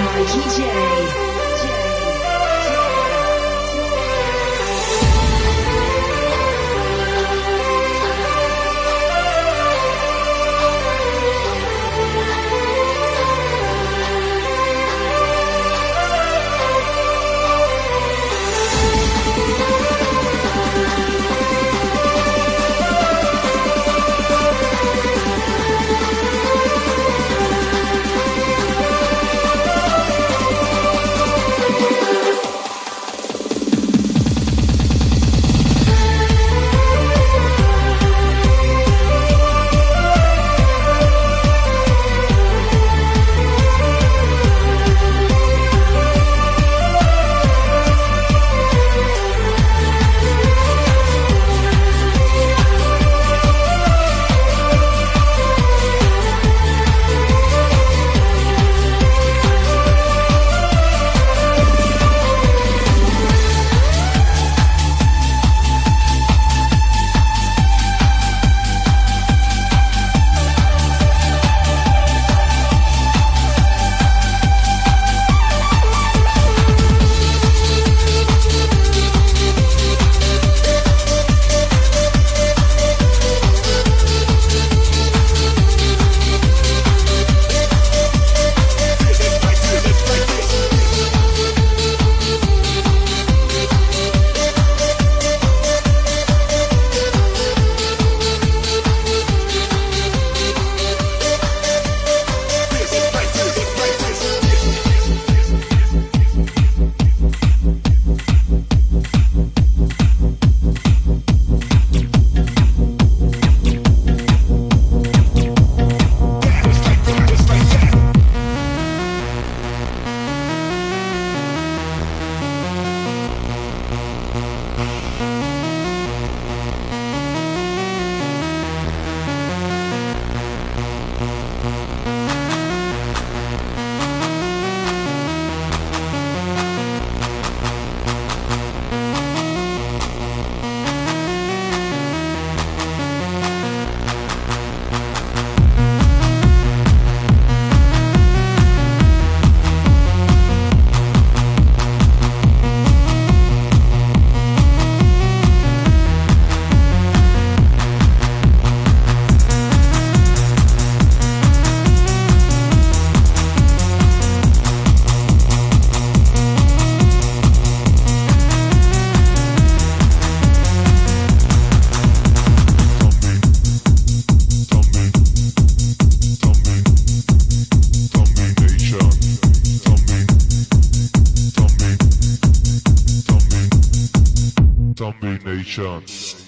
Chance.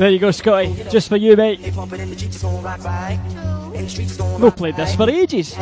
There you go, Scotty. Just for you, mate. We've played this for ages.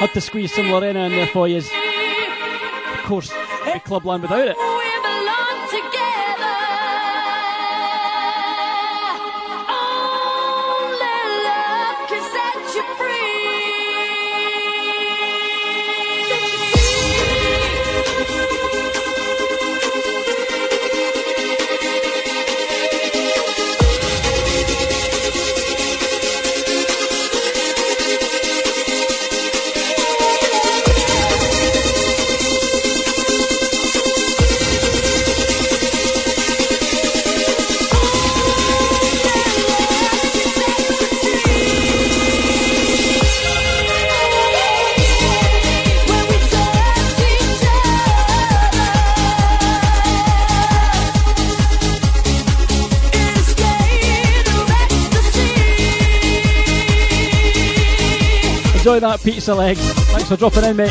Had to squeeze some Lorena in there for you. Of course, the Clubland without it. Enjoy that, pizza legs. Thanks for dropping in, mate.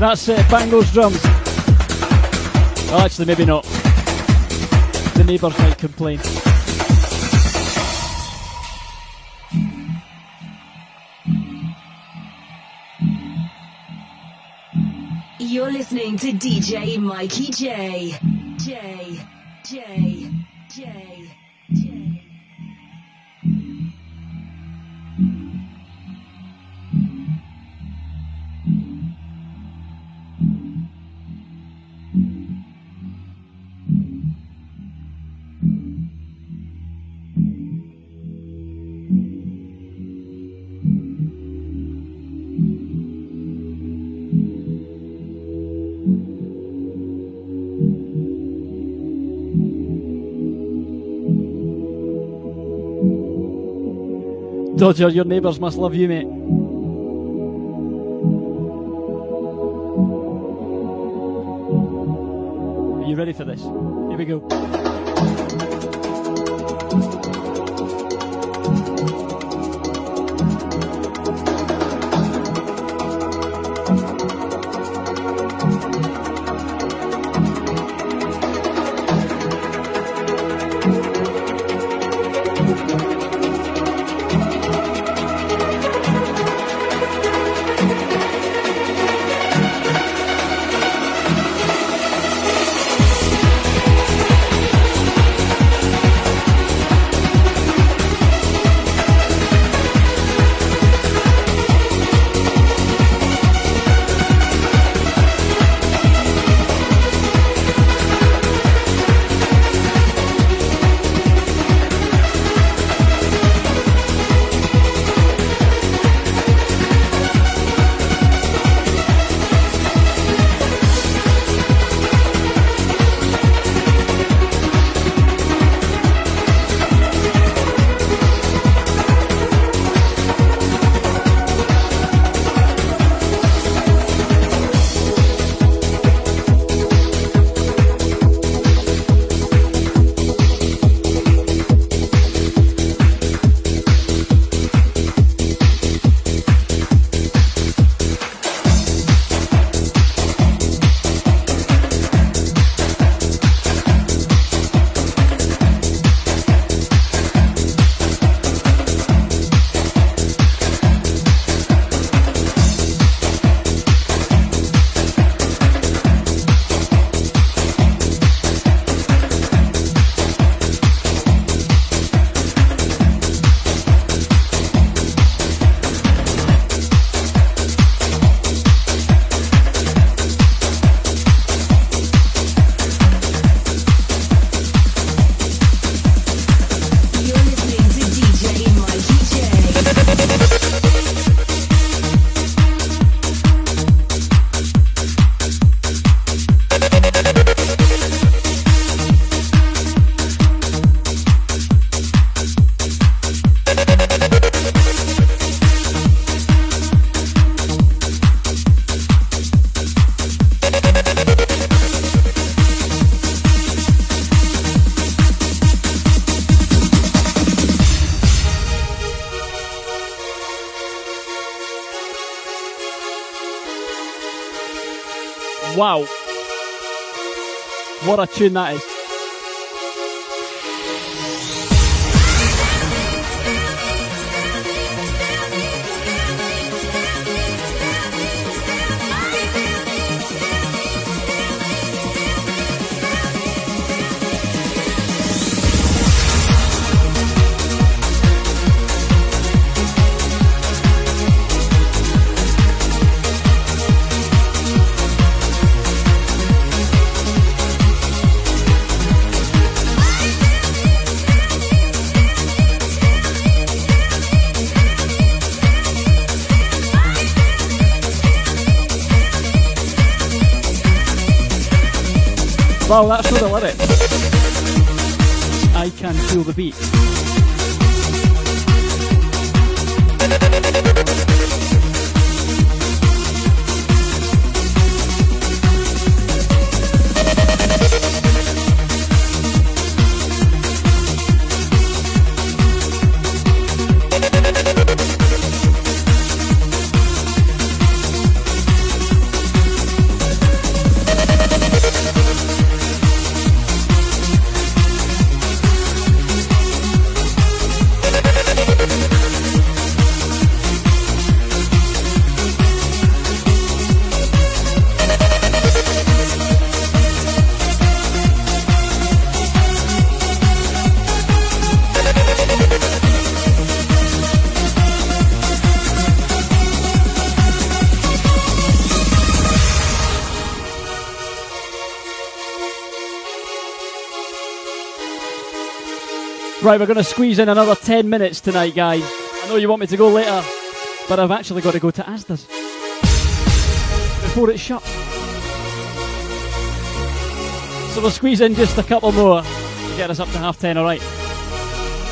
That's it, Bangles drums. Well, actually, maybe not. The neighbours might complain. You're listening to DJ Mikey J. J. Dodger, your neighbours must love you, mate. Are you ready for this? Here we go. Wow, what a tune that is. Well, that's not the lyrics. I can feel the beat. Right, we're going to squeeze in another 10 minutes tonight, guys. I know you want me to go later, but I've actually got to go to Asda's before it shuts. So we'll squeeze in just a couple more to get us up to 10:30, all right?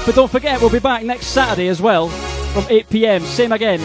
But don't forget, we'll be back next Saturday as well from 8 p.m, same again.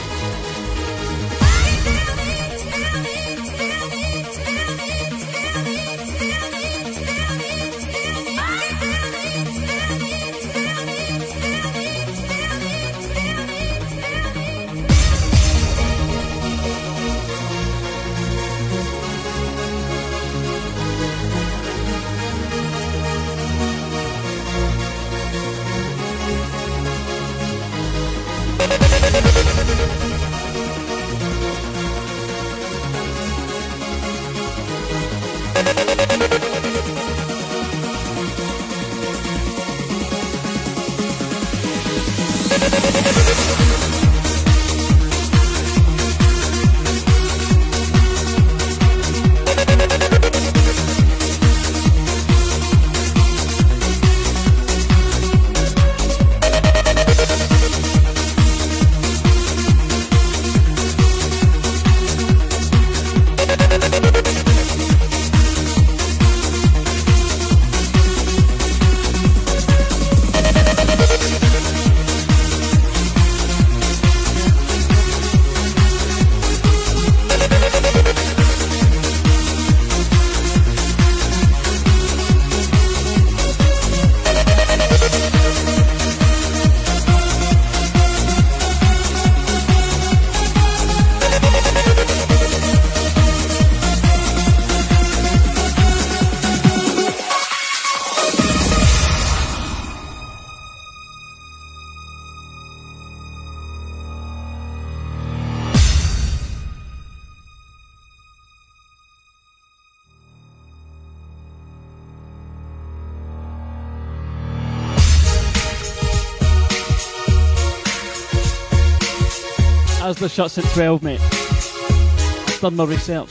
The shots at 12, mate. I've done my research.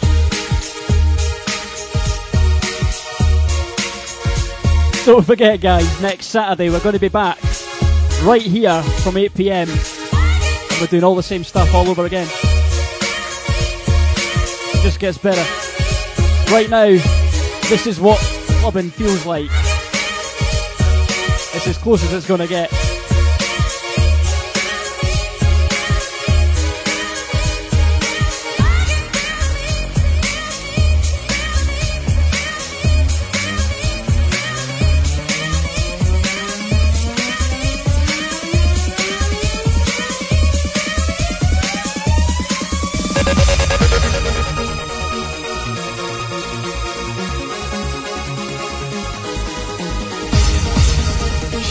Don't forget, guys, next Saturday we're going to be back right here from 8 p.m. and we're doing all the same stuff all over again. It just gets better. Right now, this is what clubbing feels like. It's as close as it's going to get.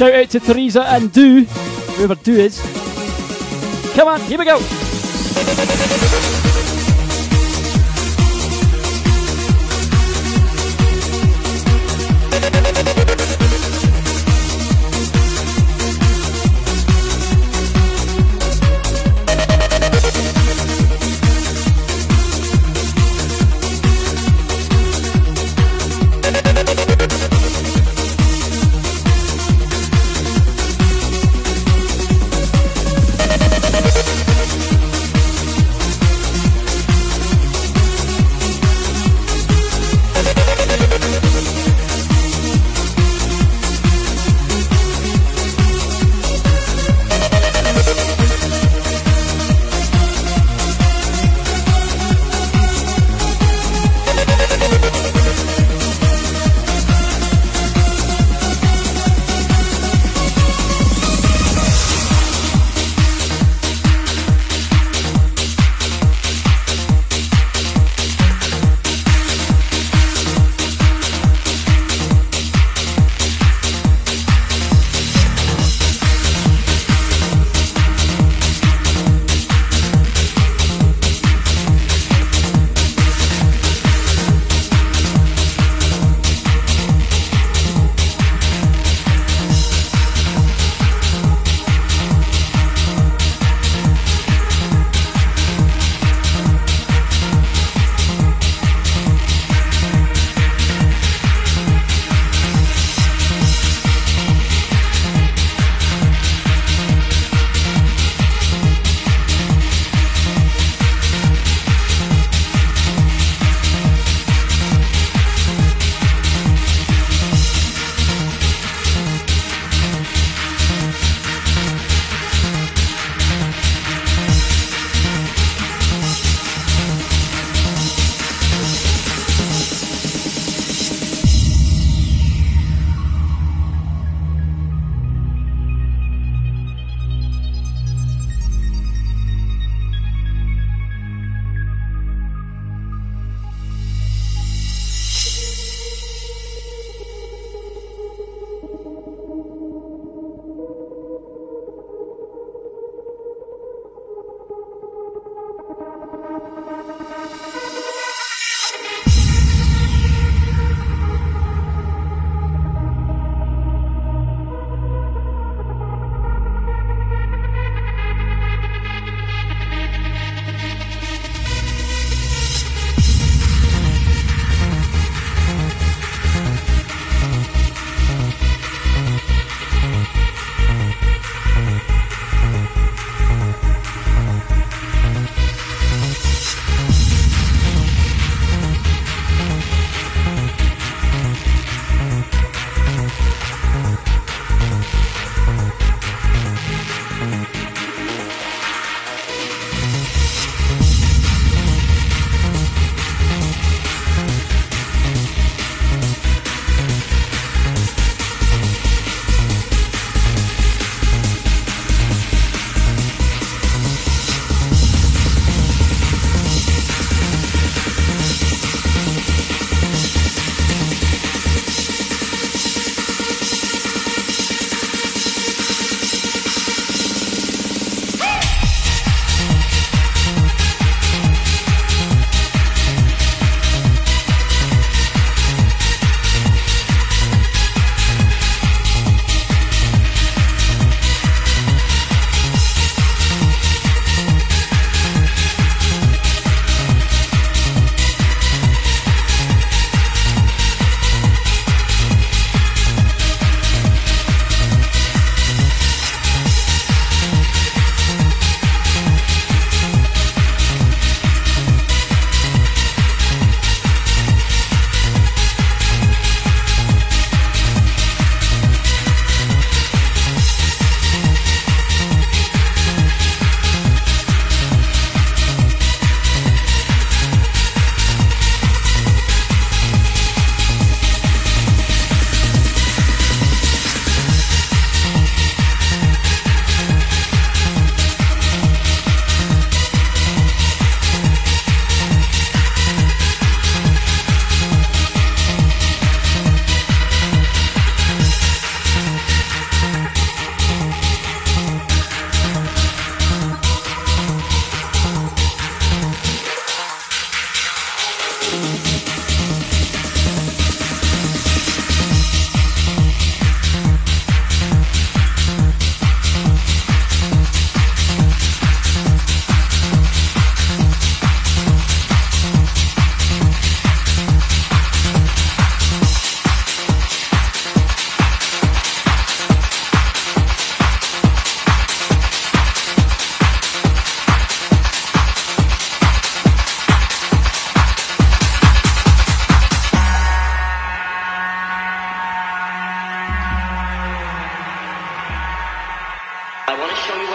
Shout out to Teresa and Do, whoever Do is. Come on, here we go.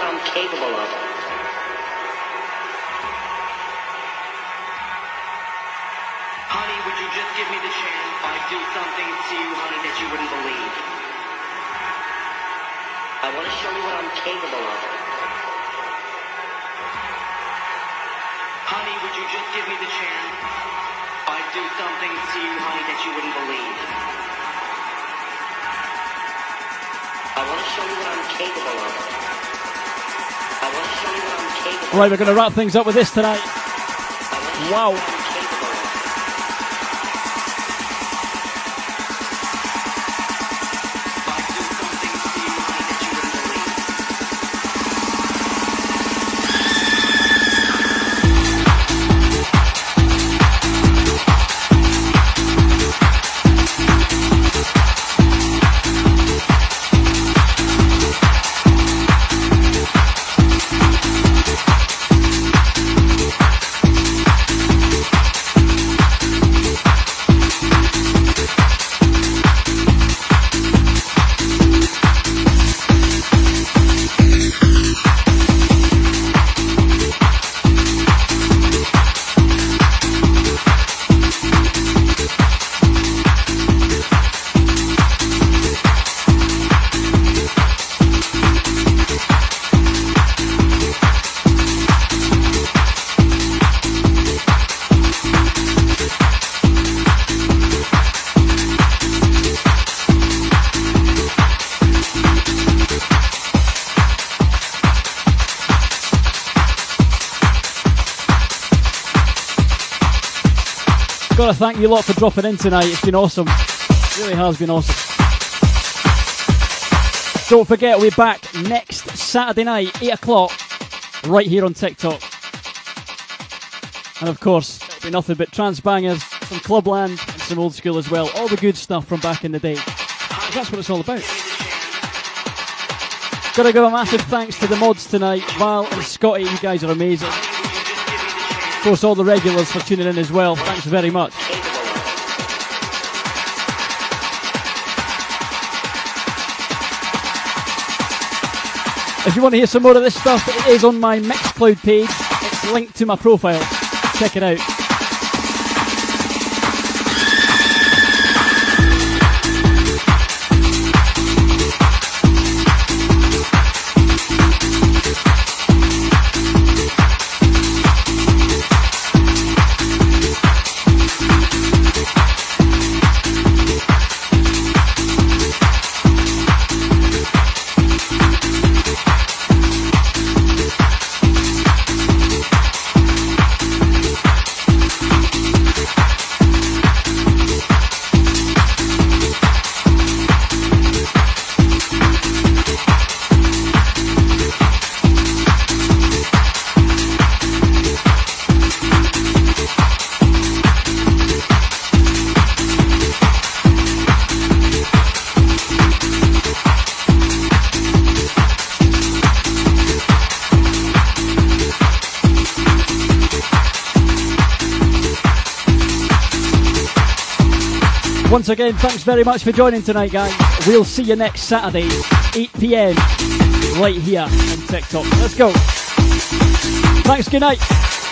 I'm capable of. Honey, would you just give me the chance? I'd do something to you, honey, that you wouldn't believe. I want to show you what I'm capable of. Honey, would you just give me the chance? I'd do something to you, honey, that you wouldn't believe. I want to show you what I'm capable of. I want to show you what I'm capable of. Right, we're going to wrap things up with this tonight. Wow. Gotta thank you lot for dropping in tonight. It's been awesome. It really has been awesome. Don't forget, we're back next Saturday night, 8 o'clock, right here on TikTok. And of course, it'll be nothing but trance bangers, some Clubland, and some old school as well. All the good stuff from back in the day. That's what it's all about. Gotta give a massive thanks to the mods tonight, Val and Scotty. You guys are amazing. Of course, all the regulars for tuning in as well. Thanks very much. If you want to hear some more of this stuff, it is on my Mixcloud page. It's linked to my profile. Check it out. Once again, thanks very much for joining tonight, guys. We'll see you next Saturday, 8 p.m, right here on TikTok. Let's go. Thanks, good night.